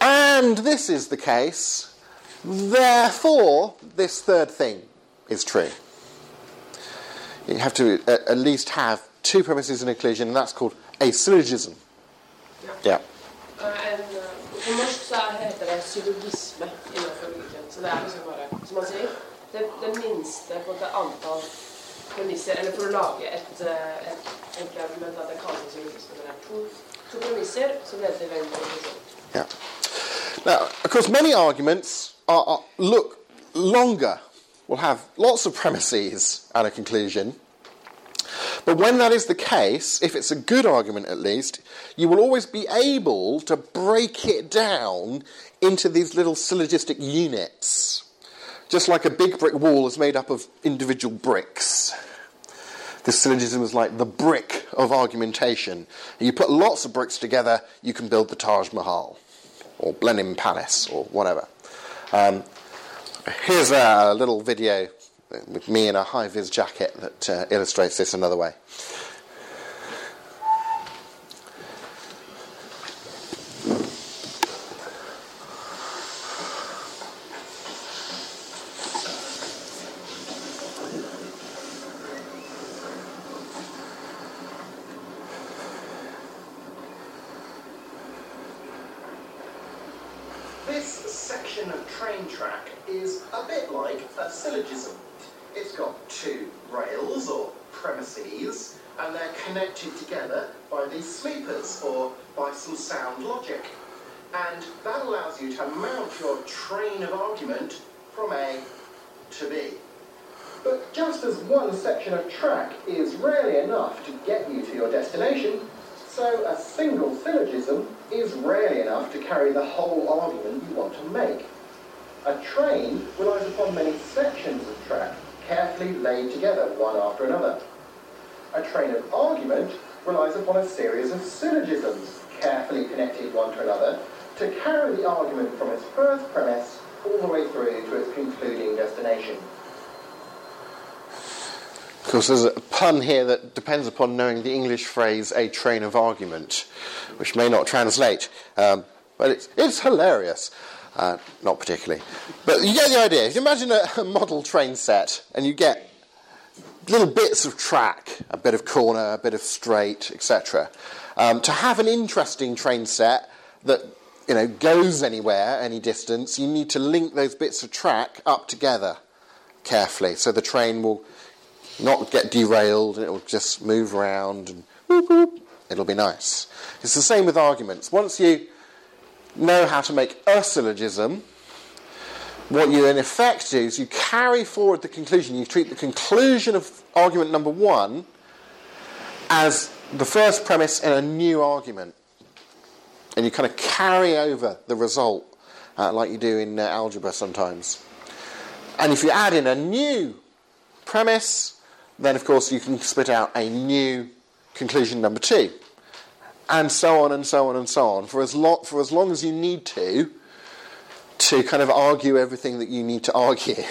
and this is the case, therefore this third thing is true. You have to at least have two premises and a conclusion, and that's called a syllogism. Yeah. Uh, and på norska heter det syllogisme inom logiken. Så det är liksom bara, som man säger, det, det minsta på det antal premisser, eller för att laga ett enkelt argument att det kallas syllogisme, det är två. Yeah. Now, of course, many arguments are, are look longer, will have lots of premises and a conclusion. But when that is the case, if it's a good argument at least, you will always be able to break it down into these little syllogistic units. Just like a big brick wall is made up of individual bricks. This syllogism is like the brick of argumentation. You put lots of bricks together, you can build the Taj Mahal, or Blenheim Palace, or whatever. Um, here's a little video with me in a high-vis jacket that uh, illustrates this another way. Because there's a pun here that depends upon knowing the English phrase, a train of argument, which may not translate. Um, but it's, it's hilarious. Uh, not particularly. But you get the idea. If you imagine a, a model train set, and you get little bits of track, a bit of corner, a bit of straight, et cetera. Um, to have an interesting train set that, you know, goes anywhere, any distance, you need to link those bits of track up together carefully. So the train will not get derailed, and it'll just move around, and whoop, whoop, it'll be nice. It's the same with arguments. Once you know how to make a syllogism, what you in effect do is you carry forward the conclusion. You treat the conclusion of argument number one as the first premise in a new argument. And you kind of carry over the result, uh, like you do in uh, algebra sometimes. And if you add in a new premise, then, of course, you can spit out a new conclusion number two. And so on and so on and so on, for as, lo- for as long as you need to, to kind of argue everything that you need to argue.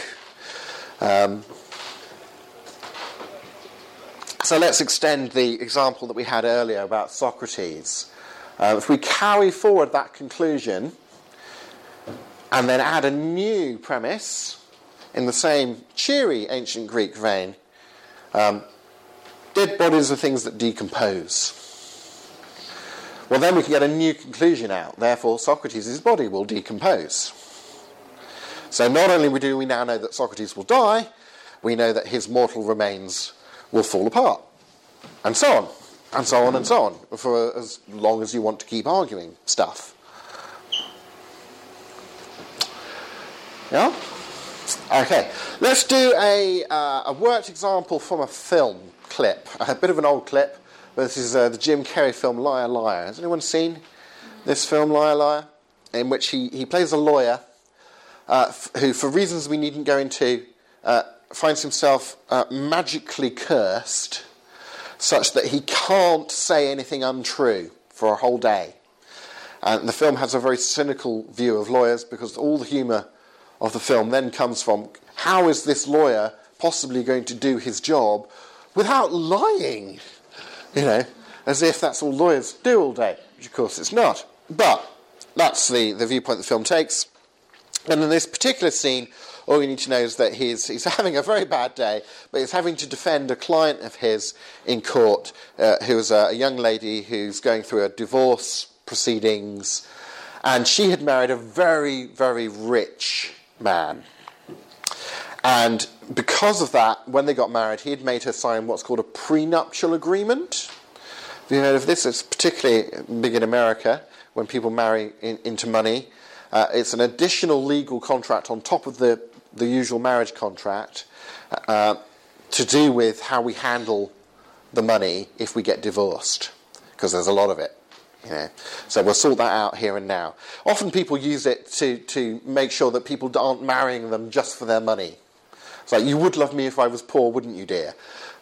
Um, so let's extend the example that we had earlier about Socrates. Uh, if we carry forward that conclusion and then add a new premise in the same cheery ancient Greek vein, Um, dead bodies are things that decompose. Well, then we can get a new conclusion out. Therefore, Socrates' body will decompose. So not only do we now know that Socrates will die, we know that his mortal remains will fall apart. And so on, and so on, and so on, for as long as you want to keep arguing stuff. Yeah? Okay, let's do a, uh, a worked example from a film clip, a bit of an old clip, but this is uh, the Jim Carrey film Liar Liar. Has anyone seen this film, Liar Liar, in which he, he plays a lawyer uh, f- who, for reasons we needn't go into, uh, finds himself uh, magically cursed such that he can't say anything untrue for a whole day. And the film has a very cynical view of lawyers because all the humour of the film then comes from how is this lawyer possibly going to do his job without lying? You know, as if that's all lawyers do all day, which of course it's not. But that's the, the viewpoint the film takes. And in this particular scene, all you need to know is that he's he's having a very bad day, but he's having to defend a client of his in court uh, who is a, a young lady who's going through a divorce proceedings, and she had married a very, very rich man. And because of that, when they got married, he had made her sign what's called a prenuptial agreement. Have you heard of this? It's particularly big in America when people marry in, into money. Uh, it's an additional legal contract on top of the, the usual marriage contract uh, to do with how we handle the money if we get divorced, because there's a lot of it. You know, so we'll sort that out here and now. Often people use it to, to make sure that people aren't marrying them just for their money. It's like, you would love me if I was poor, wouldn't you, dear?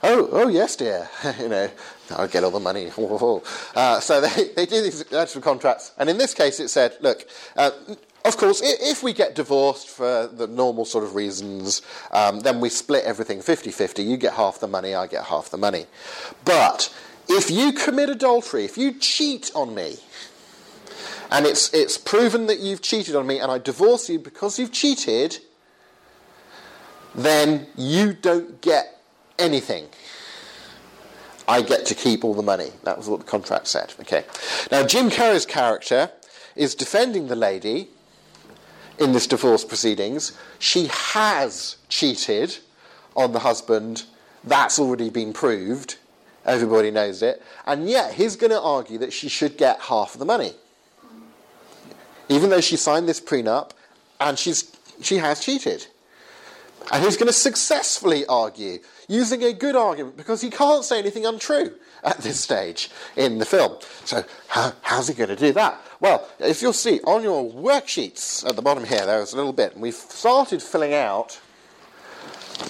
Oh, oh yes, dear. You know, I'll get all the money. uh, so they, they do these actual contracts. And in this case, it said, look, uh, of course, if we get divorced for the normal sort of reasons, um, then we split everything fifty-fifty. You get half the money, I get half the money. But if you commit adultery, if you cheat on me, and it's it's proven that you've cheated on me, and I divorce you because you've cheated, then you don't get anything. I get to keep all the money. That was what the contract said. Okay. Now, Jim Carrey's character is defending the lady in this divorce proceedings. She has cheated on the husband. That's already been proved. Everybody knows it. And yet he's going to argue that she should get half the money, even though she signed this prenup and she's she has cheated. And he's going to successfully argue using a good argument because he can't say anything untrue at this stage in the film. So how, how's he going to do that? Well, if you'll see, on your worksheets at the bottom here, there's a little bit. And we've started filling out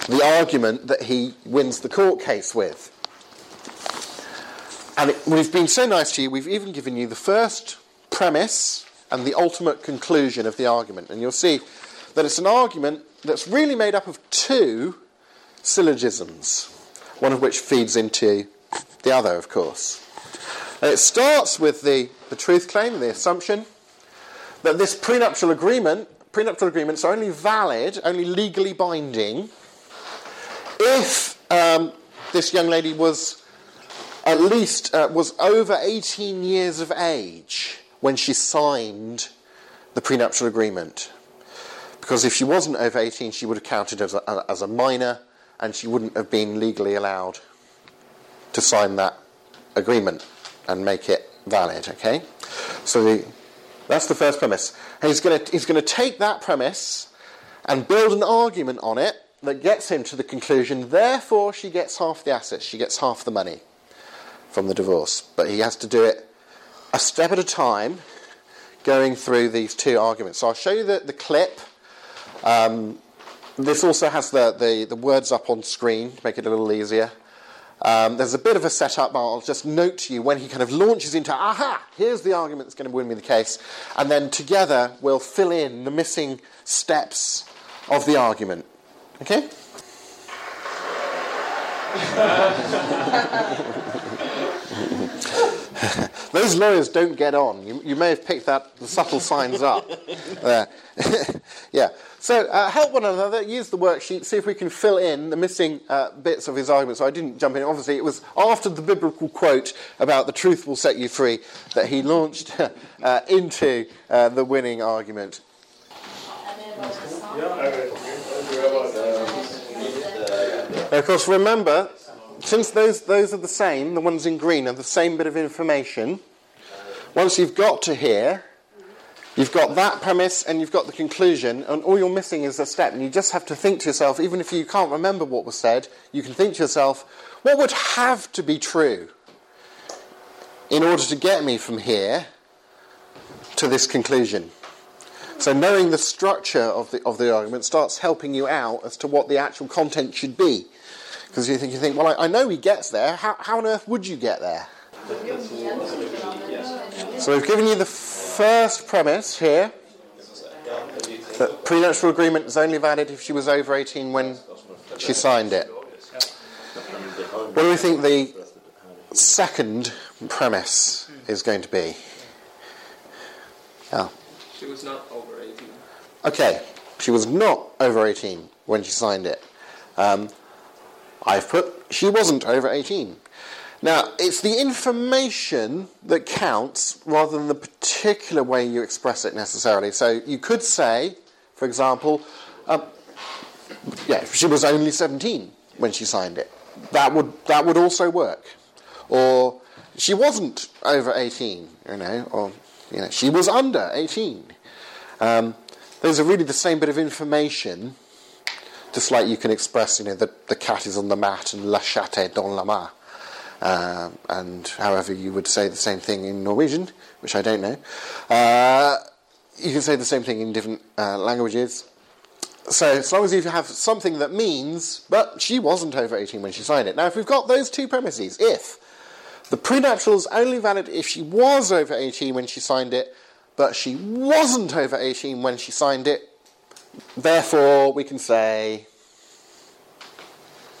the argument that he wins the court case with. And it, we've been so nice to you, we've even given you the first premise and the ultimate conclusion of the argument. And you'll see that it's an argument that's really made up of two syllogisms, one of which feeds into the other, of course. And it starts with the, the truth claim, the assumption, that this prenuptial agreement, prenuptial agreements are only valid, only legally binding, if um, this young lady was... at least uh, was over eighteen years of age when she signed the prenuptial agreement. Because if she wasn't over eighteen, she would have counted as a, as a minor, and she wouldn't have been legally allowed to sign that agreement and make it valid, okay? So the, that's the first premise. And he's going to he's going to take that premise and build an argument on it that gets him to the conclusion, therefore she gets half the assets, she gets half the money from the divorce. But he has to do it a step at a time, going through these two arguments. So I'll show you the, the clip. Um, this also has the, the, the words up on screen to make it a little easier. Um, there's a bit of a setup, but I'll just note to you when he kind of launches into, aha, here's the argument that's going to win me the case, and then together we'll fill in the missing steps of the argument. Okay? Those lawyers don't get on. You, you may have picked that, the subtle signs up. There. Yeah. So uh, help one another, use the worksheet, see if we can fill in the missing uh, bits of his argument. So I didn't jump in. Obviously, it was after the biblical quote about the truth will set you free that he launched uh, into uh, the winning argument. Now, of course, remember... since those those are the same, the ones in green are the same bit of information, once you've got to here, you've got that premise and you've got the conclusion, and all you're missing is a step. And you just have to think to yourself, even if you can't remember what was said, you can think to yourself, what would have to be true in order to get me from here to this conclusion. So knowing the structure of the of the argument starts helping you out as to what the actual content should be. Because you think, you think, well, I, I know he gets there. How, how on earth would you get there? So we've given you the first premise here, that prenuptial agreement is only valid if she was over eighteen when she signed it. What do we think the second premise is going to be? Oh. She was not over eighteen. Okay, she was not over eighteen when she signed it. Um, I've put she wasn't over eighteen. Now, it's the information that counts rather than the particular way you express it necessarily. So you could say, for example, um, yeah, she was only seventeen when she signed it. That would that would also work. Or she wasn't over eighteen, you know, or you know, she was under eighteen. Um, those are really the same bit of information, just like you can express, you know, the, the cat is on the mat and la chatte est dans la main. Uh, and however you would say the same thing in Norwegian, which I don't know. Uh, you can say the same thing in different uh, languages. So as long as you have something that means, but she wasn't over eighteen when she signed it. Now, if we've got those two premises, if the prenuptial is only valid if she was over eighteen when she signed it, but she wasn't over eighteen when she signed it, therefore we can say...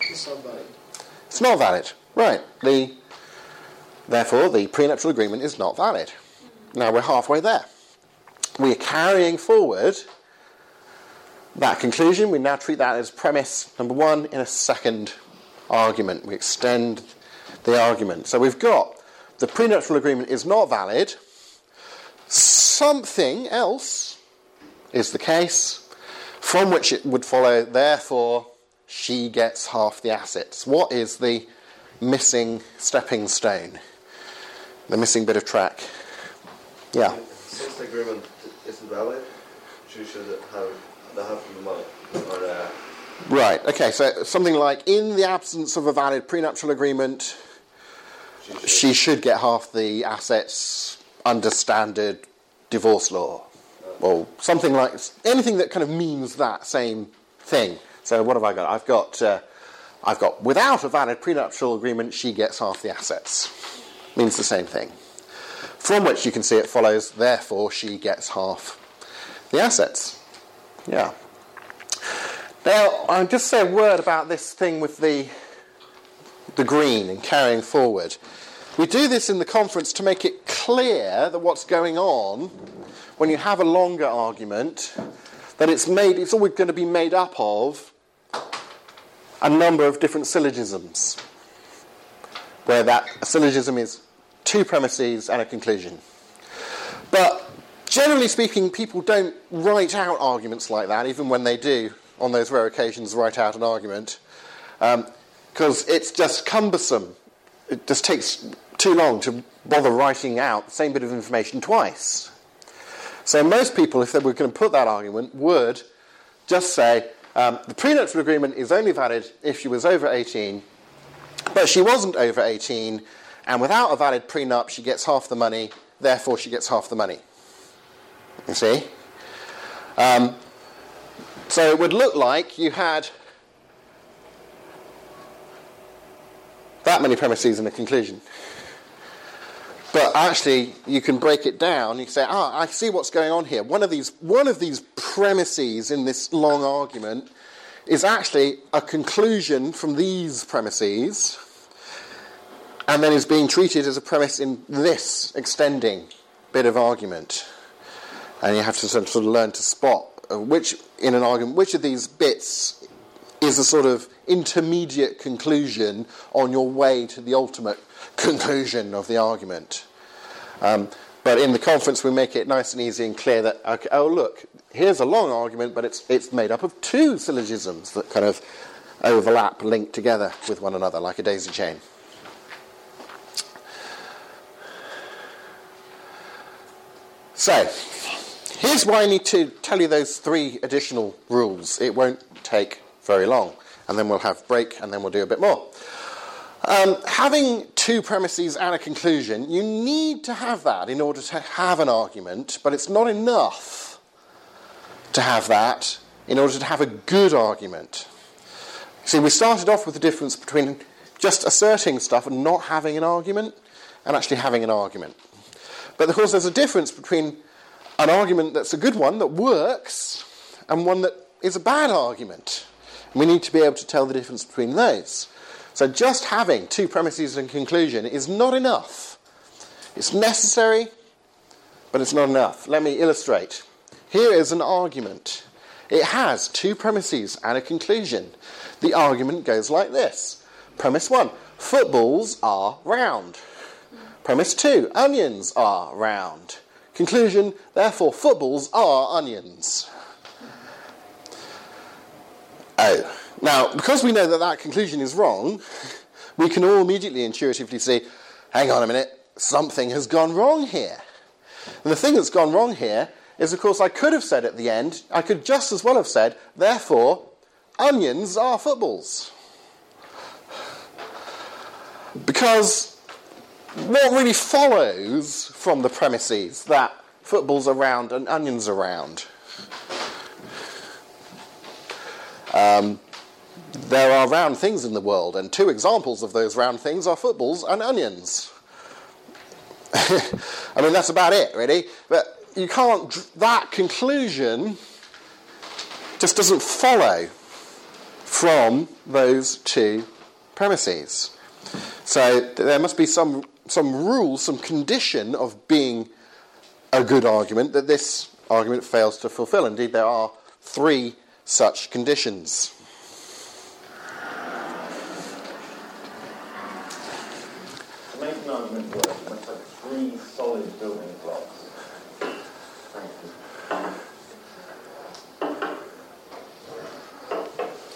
It's not valid. It's not valid. Right. The, therefore, the prenuptial agreement is not valid. Now we're halfway there. We're carrying forward that conclusion. We now treat that as premise number one in a second argument. We extend the argument. So we've got the prenuptial agreement is not valid. Something else is the case, from which it would follow, therefore, she gets half the assets. What is the missing stepping stone, the missing bit of track? Yeah. Since the agreement isn't valid, she should have the half of the money. Or, uh... Right. Okay. So something like, in the absence of a valid prenuptial agreement, she should, she should get half the assets under standard divorce law, or something like anything that kind of means that same thing. So what have I got? I've got. Uh, I've got, without a valid prenuptial agreement, she gets half the assets. Means the same thing. From which you can see it follows, therefore, she gets half the assets. Yeah. Now, I'll just say a word about this thing with the the green and carrying forward. We do this in the conference to make it clear that what's going on when you have a longer argument, that it's made, it's always going to be made up of a number of different syllogisms, where that syllogism is two premises and a conclusion. But generally speaking, people don't write out arguments like that, even when they do, on those rare occasions, write out an argument, because um, it's just cumbersome. It just takes too long to bother writing out the same bit of information twice. So most people, if they were going to put that argument, would just say, Um, the prenuptial agreement is only valid if she was over eighteen, but she wasn't over eighteen, and without a valid prenup, she gets half the money, therefore she gets half the money. You see? Um, so it would look like you had that many premises and a conclusion. But actually, you can break it down. You say, ah, I see what's going on here. One of these, one of these premises in this long argument is actually a conclusion from these premises, and then is being treated as a premise in this extending bit of argument. And you have to sort of learn to spot which, in an argument, which of these bits is a sort of intermediate conclusion on your way to the ultimate conclusion of the argument. Um, but in the conference we make it nice and easy and clear that, okay, oh look, here's a long argument, but it's it's made up of two syllogisms that kind of overlap, link together with one another like a daisy chain. So here's why I need to tell you those three additional rules. It won't take very long, and then we'll have a break, and then we'll do a bit more. Um, having two premises and a conclusion. You need to have that in order to have an argument, but it's not enough to have that in order to have a good argument. See, we started off with the difference between just asserting stuff and not having an argument, and actually having an argument. But of course there's a difference between an argument that's a good one, that works, and one that is a bad argument. And we need to be able to tell the difference between those. So just having two premises and conclusion is not enough. It's necessary, but it's not enough. Let me illustrate. Here is an argument. It has two premises and a conclusion. The argument goes like this. Premise one, footballs are round. Premise two, onions are round. Conclusion, therefore footballs are onions. Oh. Now, because we know that that conclusion is wrong, we can all immediately intuitively say, hang on a minute, something has gone wrong here. And the thing that's gone wrong here is, of course, I could have said at the end, I could just as well have said, therefore, onions are footballs. Because what really follows from the premises that footballs are round and onions are round? Um, there are round things in the world, and two examples of those round things are footballs and onions. I mean, that's about it, really. But you can't, that conclusion just doesn't follow from those two premises. So there must be some some rule, some condition of being a good argument that this argument fails to fulfill. Indeed, there are three such conditions. To make an argument work, you must have three solid building blocks.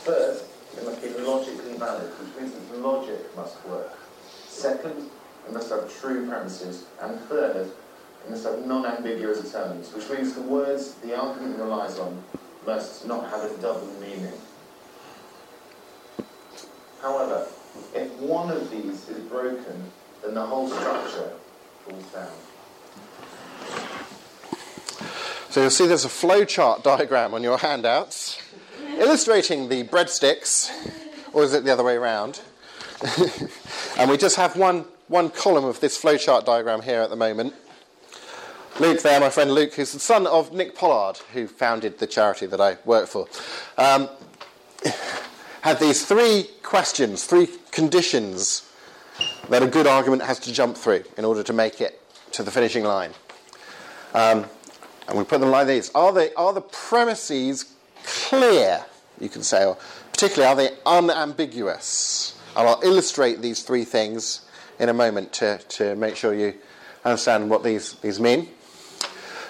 First, it must be logically valid, which means that logic must work. Second, it must have true premises. And third, it must have non-ambiguous terms, which means the words the argument relies on must not have a double meaning. However, if one of these is broken, then the whole structure falls down. So you'll see there's a flowchart diagram on your handouts illustrating the breadsticks, or is it the other way around? And we just have one, one column of this flowchart diagram here at the moment. Luke there, my friend Luke, who's the son of Nick Pollard, who founded the charity that I work for, um, had these three questions, three conditions that a good argument has to jump through in order to make it to the finishing line. Um, and we put them like these. Are they, are the premises clear, you can say, or particularly are they unambiguous? And I'll illustrate these three things in a moment to, to make sure you understand what these, these mean.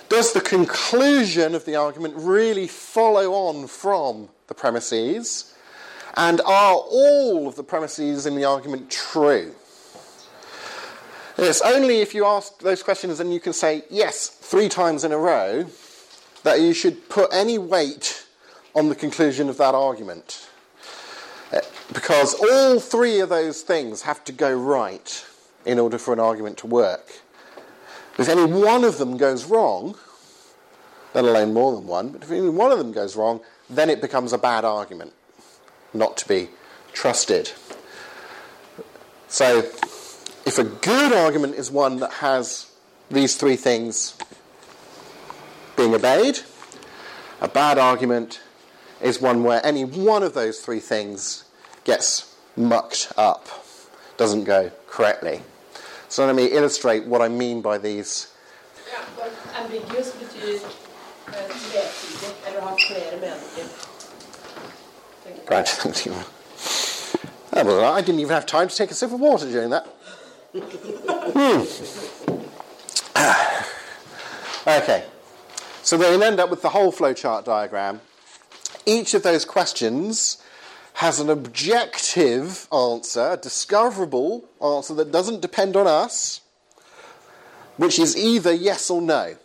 Does the conclusion of the argument really follow on from the premises? And are all of the premises in the argument true? And it's only if you ask those questions and you can say yes three times in a row that you should put any weight on the conclusion of that argument. Because all three of those things have to go right in order for an argument to work. If any one of them goes wrong, let alone more than one, but if any one of them goes wrong, then it becomes a bad argument, not to be trusted. So, if a good argument is one that has these three things being obeyed, a bad argument is one where any one of those three things gets mucked up, doesn't go correctly. So let me illustrate what I mean by these. Yeah, but ambiguous betyder tvetydigt eller har flera meningar. Right. Oh, well, I didn't even have time to take a sip of water during that. hmm. Okay. So then we end up with the whole flowchart diagram. Each of those questions has an objective answer, a discoverable answer that doesn't depend on us, which is either yes or no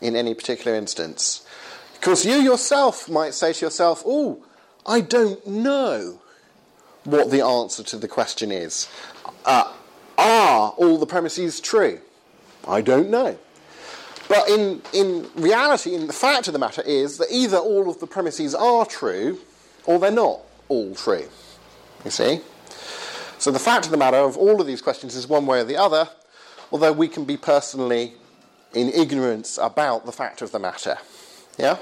in any particular instance. Of course, you yourself might say to yourself, oh, I don't know what the answer to the question is. Uh, Are all the premises true? I don't know. But in, in reality, in the fact of the matter is that either all of the premises are true or they're not all true. You see? So the fact of the matter of all of these questions is one way or the other, although we can be personally in ignorance about the fact of the matter. Yeah?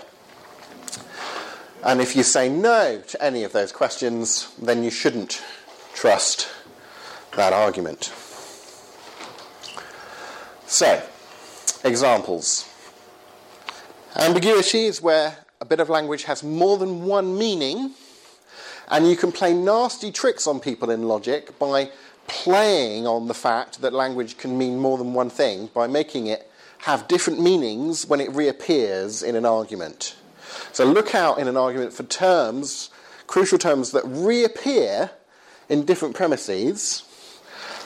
And if you say no to any of those questions, then you shouldn't trust that argument. So, examples. Ambiguity is where a bit of language has more than one meaning, and you can play nasty tricks on people in logic by playing on the fact that language can mean more than one thing, by making it have different meanings when it reappears in an argument. So look out in an argument for terms, crucial terms that reappear in different premises,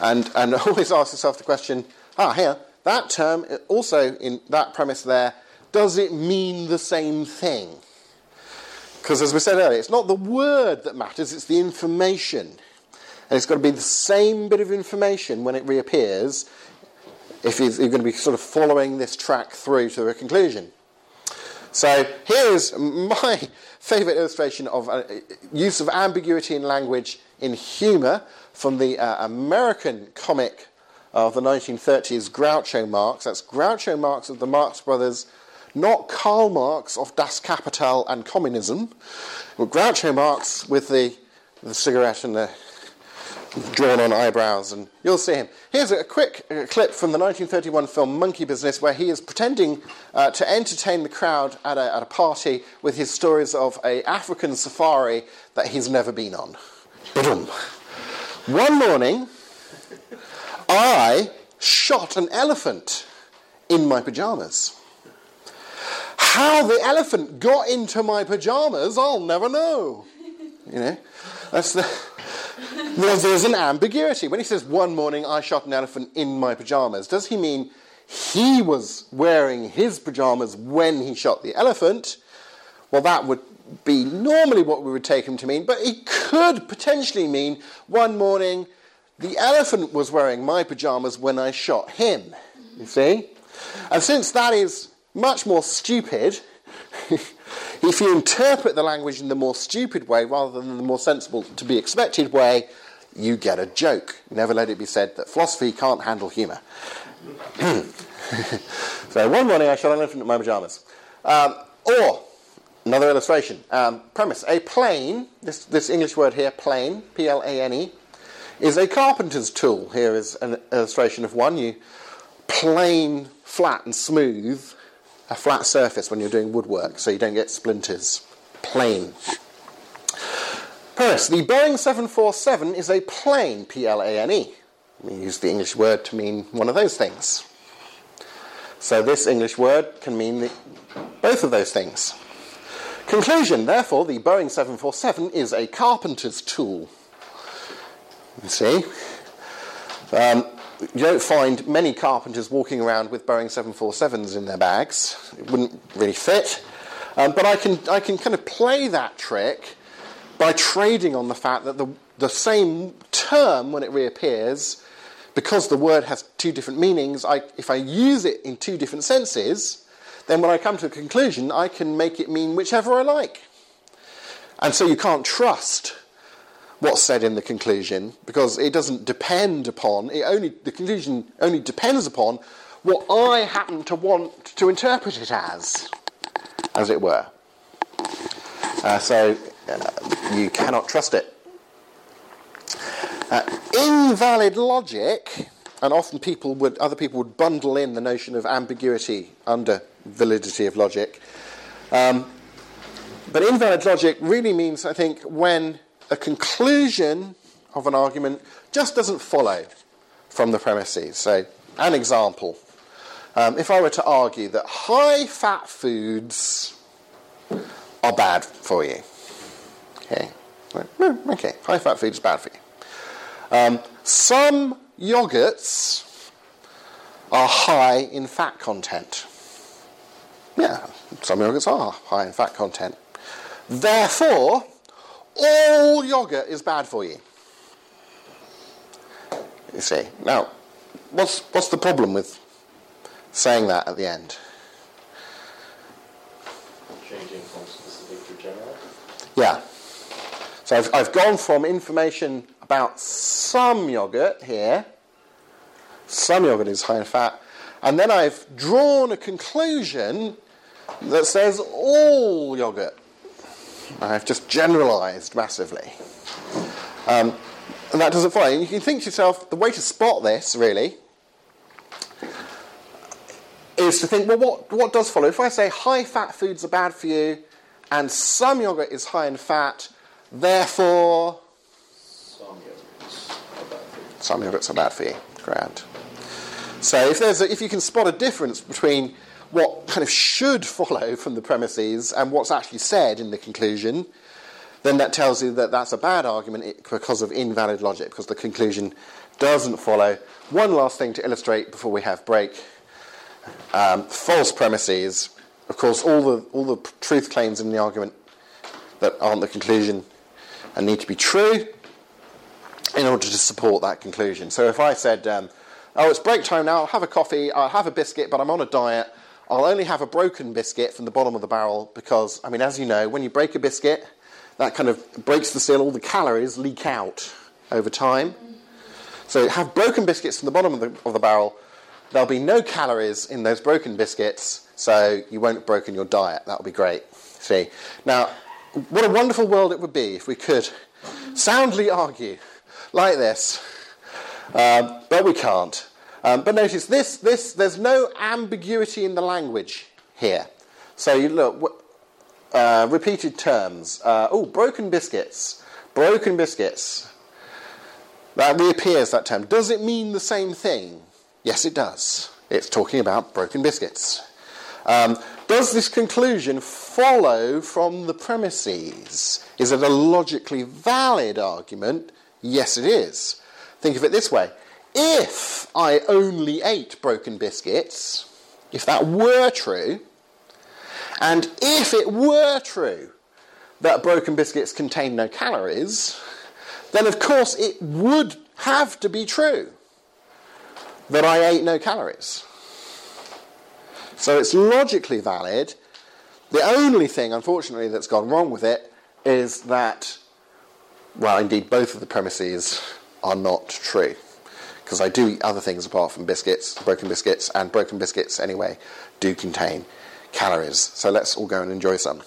and, and always ask yourself the question, ah, here, that term, also in that premise there, does it mean the same thing? Because as we said earlier, it's not the word that matters, it's the information. And it's got to be the same bit of information when it reappears, if you're going to be sort of following this track through to a conclusion. So here is my favourite illustration of uh, use of ambiguity in language in humour from the uh, American comic of the nineteen thirties, Groucho Marx. That's Groucho Marx of the Marx Brothers, not Karl Marx of Das Kapital and Communism. Well, Groucho Marx with the, the cigarette and the drawn-on eyebrows, and you'll see him. Here's a quick uh, clip from the nineteen thirty-one film Monkey Business, where he is pretending uh, to entertain the crowd at a, at a party with his stories of an African safari that he's never been on. Boom. One morning, I shot an elephant in my pyjamas. How the elephant got into my pyjamas, I'll never know. You know, that's the... There's an ambiguity. When he says, one morning I shot an elephant in my pyjamas, does he mean he was wearing his pyjamas when he shot the elephant? Well, that would be normally what we would take him to mean, but it could potentially mean, one morning the elephant was wearing my pyjamas when I shot him. You see? And since that is much more stupid... If you interpret the language in the more stupid way rather than the more sensible to be expected way, you get a joke. Never let it be said that philosophy can't handle humour. So one morning I shot an elephant in my pyjamas. Um, or, another illustration, um, premise. A plane, this, this English word here, plane, P L A N E, is a carpenter's tool. Here is an illustration of one. You plane, flat and smooth a flat surface when you're doing woodwork, so you don't get splinters. Plane. Paris, the Boeing seven forty-seven is a plane, P L A N E. We use the English word to mean one of those things. So this English word can mean the, both of those things. Conclusion, therefore, the Boeing seven forty-seven is a carpenter's tool. You see? Um... You don't find many carpenters walking around with Boeing seven forty-sevens in their bags. It wouldn't really fit. Um, but I can I can kind of play that trick by trading on the fact that the, the same term, when it reappears, because the word has two different meanings, I, if I use it in two different senses, then when I come to a conclusion, I can make it mean whichever I like. And so you can't trust what's said in the conclusion, because it doesn't depend upon it only the conclusion only depends upon what I happen to want to interpret it as, as it were. Uh, so uh, you cannot trust it. Uh, invalid logic, and often people would other people would bundle in the notion of ambiguity under validity of logic. Um, but invalid logic really means, I think, when a conclusion of an argument just doesn't follow from the premises. So, an example. Um, if I were to argue that high-fat foods are bad for you. Okay. Okay, high-fat food is bad for you. Um, some yogurts are high in fat content. Yeah, some yogurts are high in fat content. Therefore, all yogurt is bad for you. you see. Now, what's, what's the problem with saying that at the end? Changing from specific to general? Yeah. So I've, I've gone from information about some yogurt here, some yogurt is high in fat, and then I've drawn a conclusion that says all yogurt. I've just generalised massively. Um, and that doesn't follow. And you can think to yourself, the way to spot this, really, is to think, well, what, what does follow? If I say high-fat foods are bad for you, and some yoghurt is high in fat, therefore... Some yoghurts are bad for you. Some yoghurts are bad for you. Grand. So if, there's a, if you can spot a difference between what kind of should follow from the premises and what's actually said in the conclusion, then that tells you that that's a bad argument because of invalid logic, because the conclusion doesn't follow. One last thing to illustrate before we have break. Um, false premises. Of course, all the, all the truth claims in the argument that aren't the conclusion and need to be true in order to support that conclusion. So if I said, um, oh, it's break time now, I'll have a coffee, I'll have a biscuit, but I'm on a diet, I'll only have a broken biscuit from the bottom of the barrel because, I mean, as you know, when you break a biscuit, that kind of breaks the seal, all the calories leak out over time. So have broken biscuits from the bottom of the, of the barrel. There'll be no calories in those broken biscuits, so you won't have broken your diet. That'll be great. See? Now, what a wonderful world it would be if we could soundly argue like this, um, but we can't. Um, but notice this, this, there's no ambiguity in the language here. So you look, uh, repeated terms. Uh, oh, broken biscuits. Broken biscuits. That reappears, that term. Does it mean the same thing? Yes, it does. It's talking about broken biscuits. Um, does this conclusion follow from the premises? Is it a logically valid argument? Yes, it is. Think of it this way. If I only ate broken biscuits, if that were true, and if it were true that broken biscuits contain no calories, then of course it would have to be true that I ate no calories. So it's logically valid. The only thing, unfortunately, that's gone wrong with it is that, well, indeed, both of the premises are not true. Because I do eat other things apart from biscuits, broken biscuits, and broken biscuits, anyway, do contain calories. So let's all go and enjoy some.